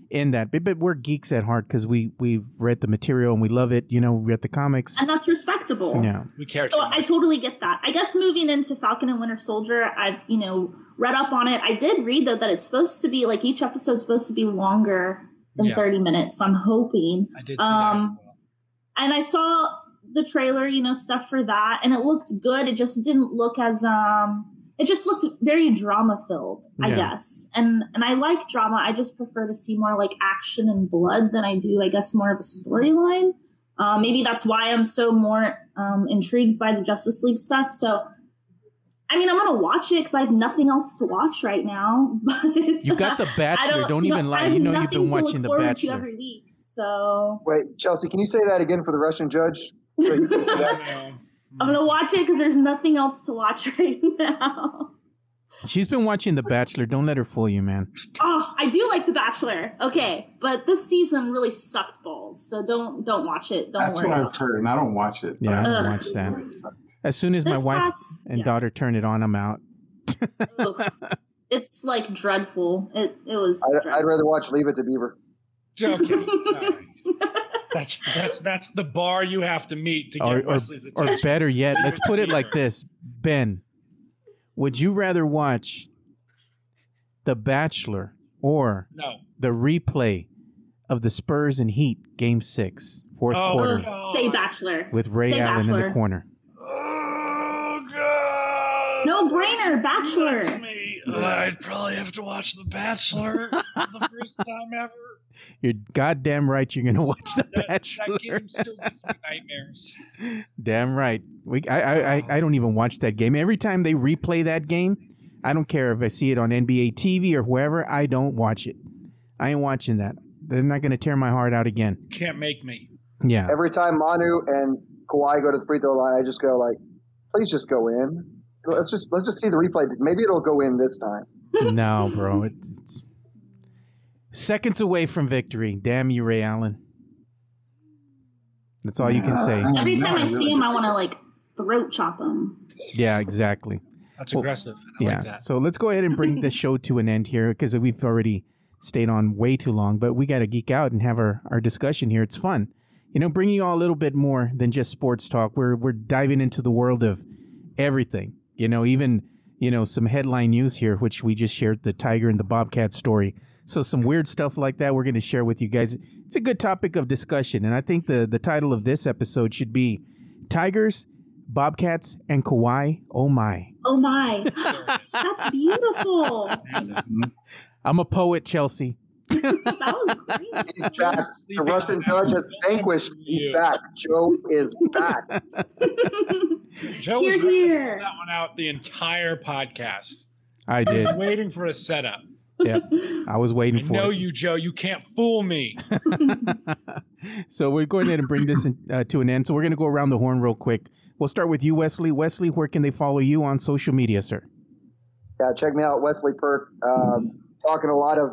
in that. But we're geeks at heart because we've read the material and we love it. You know, we read the comics. And that's respectable. Yeah. We care. So I totally get that. I guess moving into Falcon and Winter Soldier, I've, read up on it. I did read, though, that it's supposed to be, each episode's supposed to be longer than 30 minutes. So I'm hoping. I did see that as well. And I saw the trailer, stuff for that. And it looked good. It just didn't look as... It just looked very drama-filled, I guess. And I like drama. I just prefer to see more, action and blood than I do, I guess, more of a storyline. Maybe that's why I'm so more intrigued by the Justice League stuff. So, I'm going to watch it because I have nothing else to watch right now. But you got The Bachelor. Don't even lie. You've been watching The Bachelor every week. So wait, Chelsea, can you say that again for the Russian judge? I'm going to watch it because there's nothing else to watch right now. She's been watching The Bachelor. Don't let her fool you, man. Oh, I do like The Bachelor. Okay, but this season really sucked balls, so don't watch it. That's what I've heard, and I don't watch it. Yeah, I don't watch that. As soon as my wife and daughter turn it on, I'm out. It's, dreadful. It was dreadful. I'd rather watch Leave It to Beaver. Okay, nice. That's the bar you have to meet to get Wesley's attention. Or better yet, let's put it like this. Ben, would you rather watch The Bachelor or the replay of the Spurs and Heat Game 6, fourth quarter? Stay Bachelor. With Ray Allen in the corner. Oh, God. No brainer, Bachelor. I'd probably have to watch The Bachelor for the first time ever. You're goddamn right you're going to watch The Bachelor. That game still gives me nightmares. Damn right. I don't even watch that game. Every time they replay that game, I don't care if I see it on NBA TV or wherever, I don't watch it. I ain't watching that. They're not going to tear my heart out again. You can't make me. Yeah. Every time Manu and Kawhi go to the free throw line, I just go please just go in. Let's just see the replay. Maybe it'll go in this time. No, bro. It's seconds away from victory. Damn you, Ray Allen. That's all you can say. Every time I see him, I want to, throat chop him. Yeah, exactly. That's aggressive. I like that. So let's go ahead and bring the show to an end here because we've already stayed on way too long, but we got to geek out and have our discussion here. It's fun. Bringing you all a little bit more than just sports talk. We're diving into the world of everything, even some headline news here, which we just shared the Tiger and the Bobcat story. So some weird stuff like that we're going to share with you guys. It's a good topic of discussion, and I think the title of this episode should be Tigers, Bobcats, and Kawhi. Oh, my. Oh, my. That's beautiful. I'm a poet, Chelsea. That was great. He's back. The Russian judge has vanquished. He's back. Joe is back. Joe was here. That one out the entire podcast. I did. I was waiting for a setup. Yeah, I was waiting for it. I know you, Joe. You can't fool me. So we're going ahead and bring this to an end. So we're going to go around the horn real quick. We'll start with you, Wesley. Wesley, where can they follow you on social media, sir? Yeah, check me out, Wesley Perk. Talking a lot of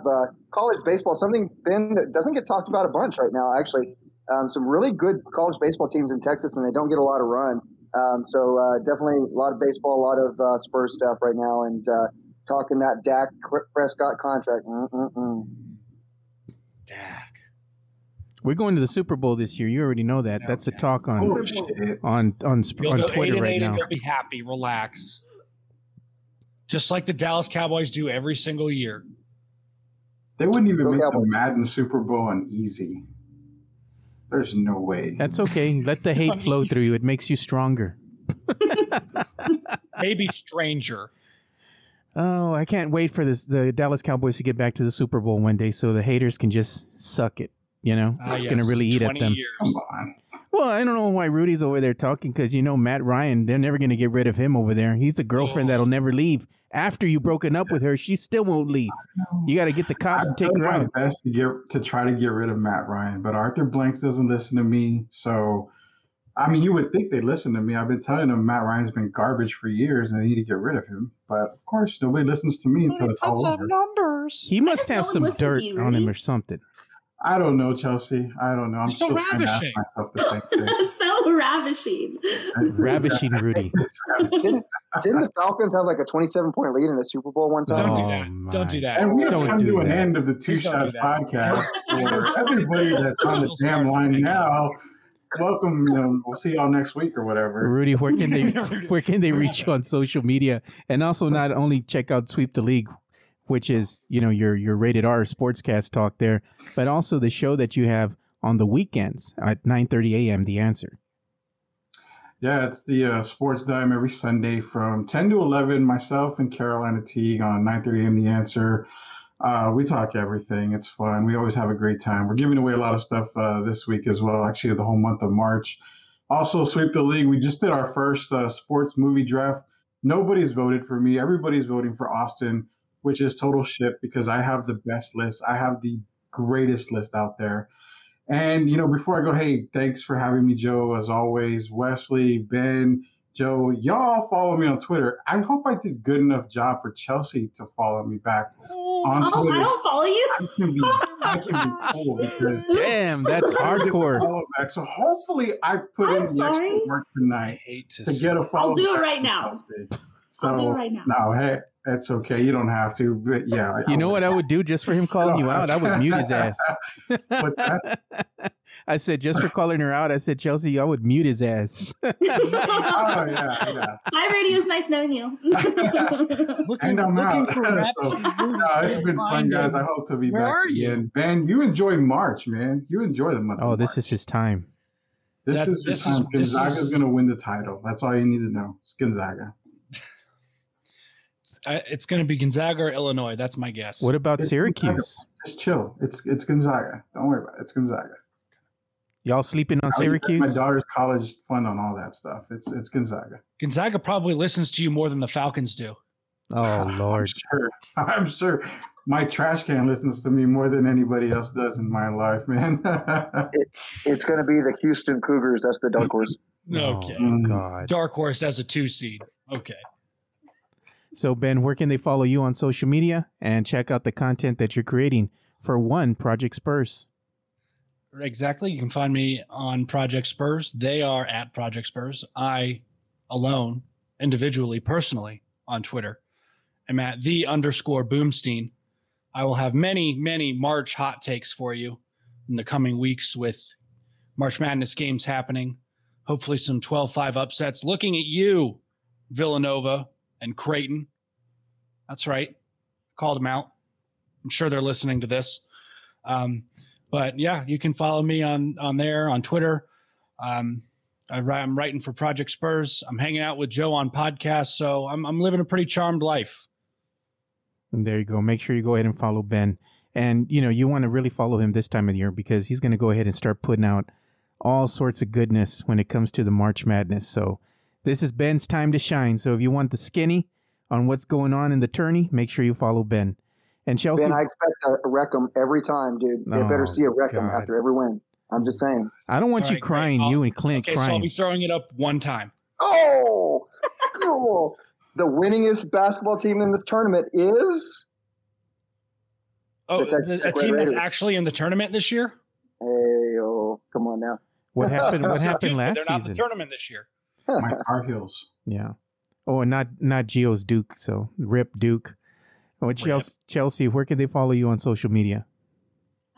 college baseball, something, Ben, that doesn't get talked about a bunch right now, actually. Some really good college baseball teams in Texas, and they don't get a lot of run. So definitely a lot of baseball, a lot of Spurs stuff right now, and talking that Dak Prescott contract. Dak. We're going to the Super Bowl this year. You already know that. No, that's a talk on Twitter right now. You'll be happy. Relax. Just like the Dallas Cowboys do every single year. They wouldn't even make the Madden Super Bowl an easy. There's no way. That's okay. Let the hate flow through you. It makes you stronger. Maybe stranger. Oh, I can't wait for this. The Dallas Cowboys to get back to the Super Bowl one day, so the haters can just suck it. You know, it's going to really eat at them. Years. Come on. Well, I don't know why Rudy's over there talking because, you know, Matt Ryan, they're never going to get rid of him over there. He's the girlfriend that'll never leave. After you've broken up with her, she still won't leave. You got to get the cops to take her out. I'm best to try to get rid of Matt Ryan, but Arthur Blanks doesn't listen to me. So, I mean, you would think they listen to me. I've been telling them Matt Ryan's been garbage for years and they need to get rid of him. But, of course, nobody listens to me until it's all over. Numbers. He must have some dirt on him or something. I don't know, Chelsea. I don't know. I'm still trying to ask myself the same thing. So ravishing. Ravishing Rudy. Didn't the Falcons have like a 27-point lead in the Super Bowl one time? Don't do that. And we have come to an end of the Two Shots Podcast. For everybody that's on the damn line now, welcome. We'll see y'all next week or whatever. Rudy, where can they reach you on social media? And also not only check out Sweep the League, which is, you know, your rated R sportscast talk there, but also the show that you have on the weekends at 9:30 a.m., The Answer. Yeah, it's the Sports Dime every Sunday from 10 to 11, myself and Carolina Teague on 9:30 a.m., The Answer. We talk everything. It's fun. We always have a great time. We're giving away a lot of stuff this week as well, actually the whole month of March. Also, Sweep the League. We just did our first sports movie draft. Nobody's voted for me. Everybody's voting for Austin, which is total shit because I have the best list. I have the greatest list out there. And, you know, before I go, hey, thanks for having me, Joe, as always. Wesley, Ben, Joe, y'all follow me on Twitter. I hope I did good enough job for Chelsea to follow me back on Twitter. I don't follow you? I can be cool because... Damn, that's hardcore. Follow back. So hopefully I put in the extra work tonight to get a follow back. I'll do it right now. No, hey... That's okay. You don't have to, but yeah. I would do just for him calling you out? I would mute his ass. What's that? I said, just for calling her out, I said, Chelsea, I would mute his ass. Yeah. My radio's nice knowing you. And I'm out. It's been fun, guys. I hope to be back again. Ben, you enjoy March, man. You enjoy the month of March. Oh, this is his time. This is his time. Gonzaga's going to win the title. That's all you need to know. It's Gonzaga. It's going to be Gonzaga or Illinois. That's my guess. What about Syracuse? Gonzaga. Just chill. It's Gonzaga. Don't worry about it. It's Gonzaga. Y'all sleeping on Syracuse? My daughter's college fund on all that stuff. It's Gonzaga. Gonzaga probably listens to you more than the Falcons do. Oh, Lord. I'm sure. My trash can listens to me more than anybody else does in my life, man. It's going to be the Houston Cougars. That's the dark horse. Okay. Oh, God. Dark horse as a 2 seed. Okay. So, Ben, where can they follow you on social media and check out the content that you're creating for Project Spurs? Exactly. You can find me on Project Spurs. They are at Project Spurs. I alone, individually, personally, on Twitter, am at @the_Boomstein. I will have many, many March hot takes for you in the coming weeks with March Madness games happening. Hopefully some 12-5 upsets. Looking at you, Villanova. And Creighton. That's right. Called them out. I'm sure they're listening to this. But yeah, you can follow me on there, on Twitter. I'm writing for Project Spurs. I'm hanging out with Joe on podcasts. So I'm living a pretty charmed life. And there you go. Make sure you go ahead and follow Ben. And, you know, you want to really follow him this time of the year because he's going to go ahead and start putting out all sorts of goodness when it comes to the March Madness. So this is Ben's time to shine. So if you want the skinny on what's going on in the tourney, make sure you follow Ben. And Chelsea. Ben, I expect a Wreckham every time, dude. They better see a Wreckham after every win. I'm just saying. I don't want crying, you and Clint crying. Okay, so I'll be throwing it up one time. Oh, cool. The winningest basketball team in this tournament is? Oh, a team that's actually in the tournament this year? Hey, oh, come on now. What happened last season? They're not in the tournament this year. My Tar Heels. Yeah. Oh, and not Gio's Duke. So RIP Duke. Oh, Chelsea, where can they follow you on social media?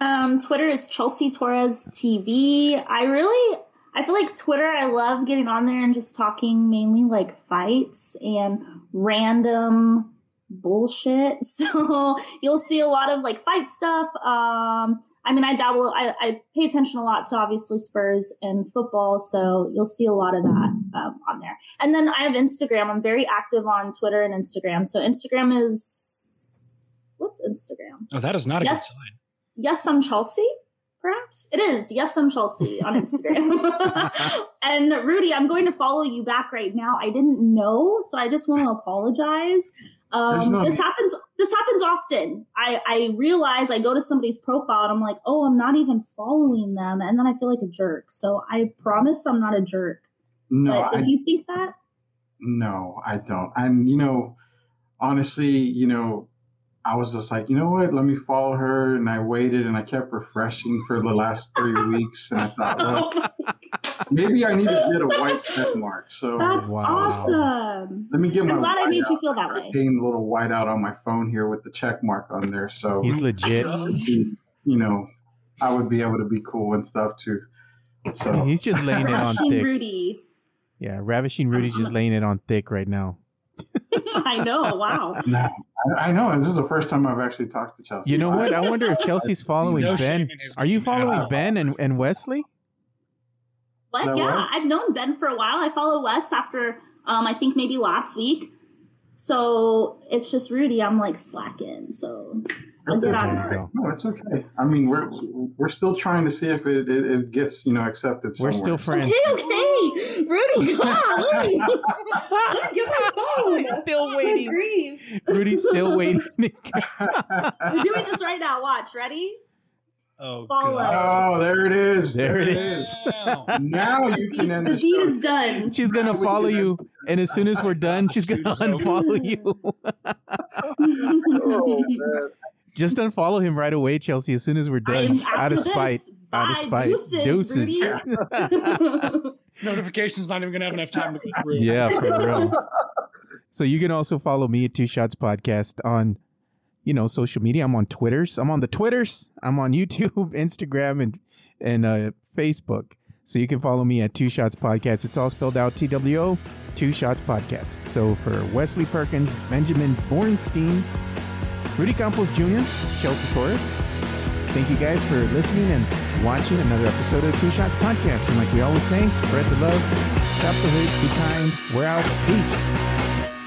Twitter is Chelsea Torres TV. I feel like Twitter, I love getting on there and just talking mainly like fights and random bullshit. So you'll see a lot of like fight stuff. I mean, I pay attention a lot to obviously Spurs and football. So you'll see a lot of that on there. And then I have Instagram. I'm very active on Twitter and Instagram. So Instagram is, what's Instagram? Oh, that is not a good sign. Yes, I'm Chelsea. Perhaps it is. Yes, I'm Chelsea on Instagram. And Rudy, I'm going to follow you back right now. I didn't know, so I just want to apologize. This happens often. I realize I go to somebody's profile and I'm like, oh, I'm not even following them, and then I feel like a jerk. So I promise I'm not a jerk. No, but if you think that, no, I don't. And honestly, I was just like, you know what? Let me follow her. And I waited and I kept refreshing for the last 3 weeks. And I thought, well, maybe I need to get a white check mark. So that's awesome. Let me get my. I'm glad I made you feel that way. I gained a little white out on my phone here with the check mark on there. So he's legit. I would be able to be cool and stuff too. So he's just laying it on thick. Rudy. Yeah, Ravishing Rudy's just laying it on thick right now. I know. Wow. No, I know. This is the first time I've actually talked to Chelsea. You know what? I wonder if Chelsea's following Ben. Are you following Ben and Wesley? What? Yeah, way? I've known Ben for a while. I follow Wes after, I think maybe last week. So it's just Rudy. I'm like slacking. So I'll get on her. No, it's okay. I mean, we're still trying to see if it gets accepted. Somewhere. We're still friends. Okay. Rudy, come on, Rudy, give me a phone. He's still waiting. Rudy's still waiting. We're doing this right now. Watch. Ready? Oh, follow. God. Oh, there it is. There it is. Now you can end the show. Is done. She's going to follow you. And as soon as we're done, she's going to unfollow you. Oh, man. Just unfollow him right away, Chelsea, as soon as we're done. Out of spite. Deuces. Notification's not even going to have enough time to go through. Yeah, for real. So you can also follow me at Two Shots Podcast on, social media. I'm on Twitters. I'm on the Twitters. I'm on YouTube, Instagram, and Facebook. So you can follow me at Two Shots Podcast. It's all spelled out, TWO, Two Shots Podcast. So for Wesley Perkins, Benjamin Bornstein, Rudy Campos Jr., Chelsea Torres. Thank you guys for listening and watching another episode of Two Shots Podcast. And like we always say, spread the love, stop the hate, be kind. We're out. Peace.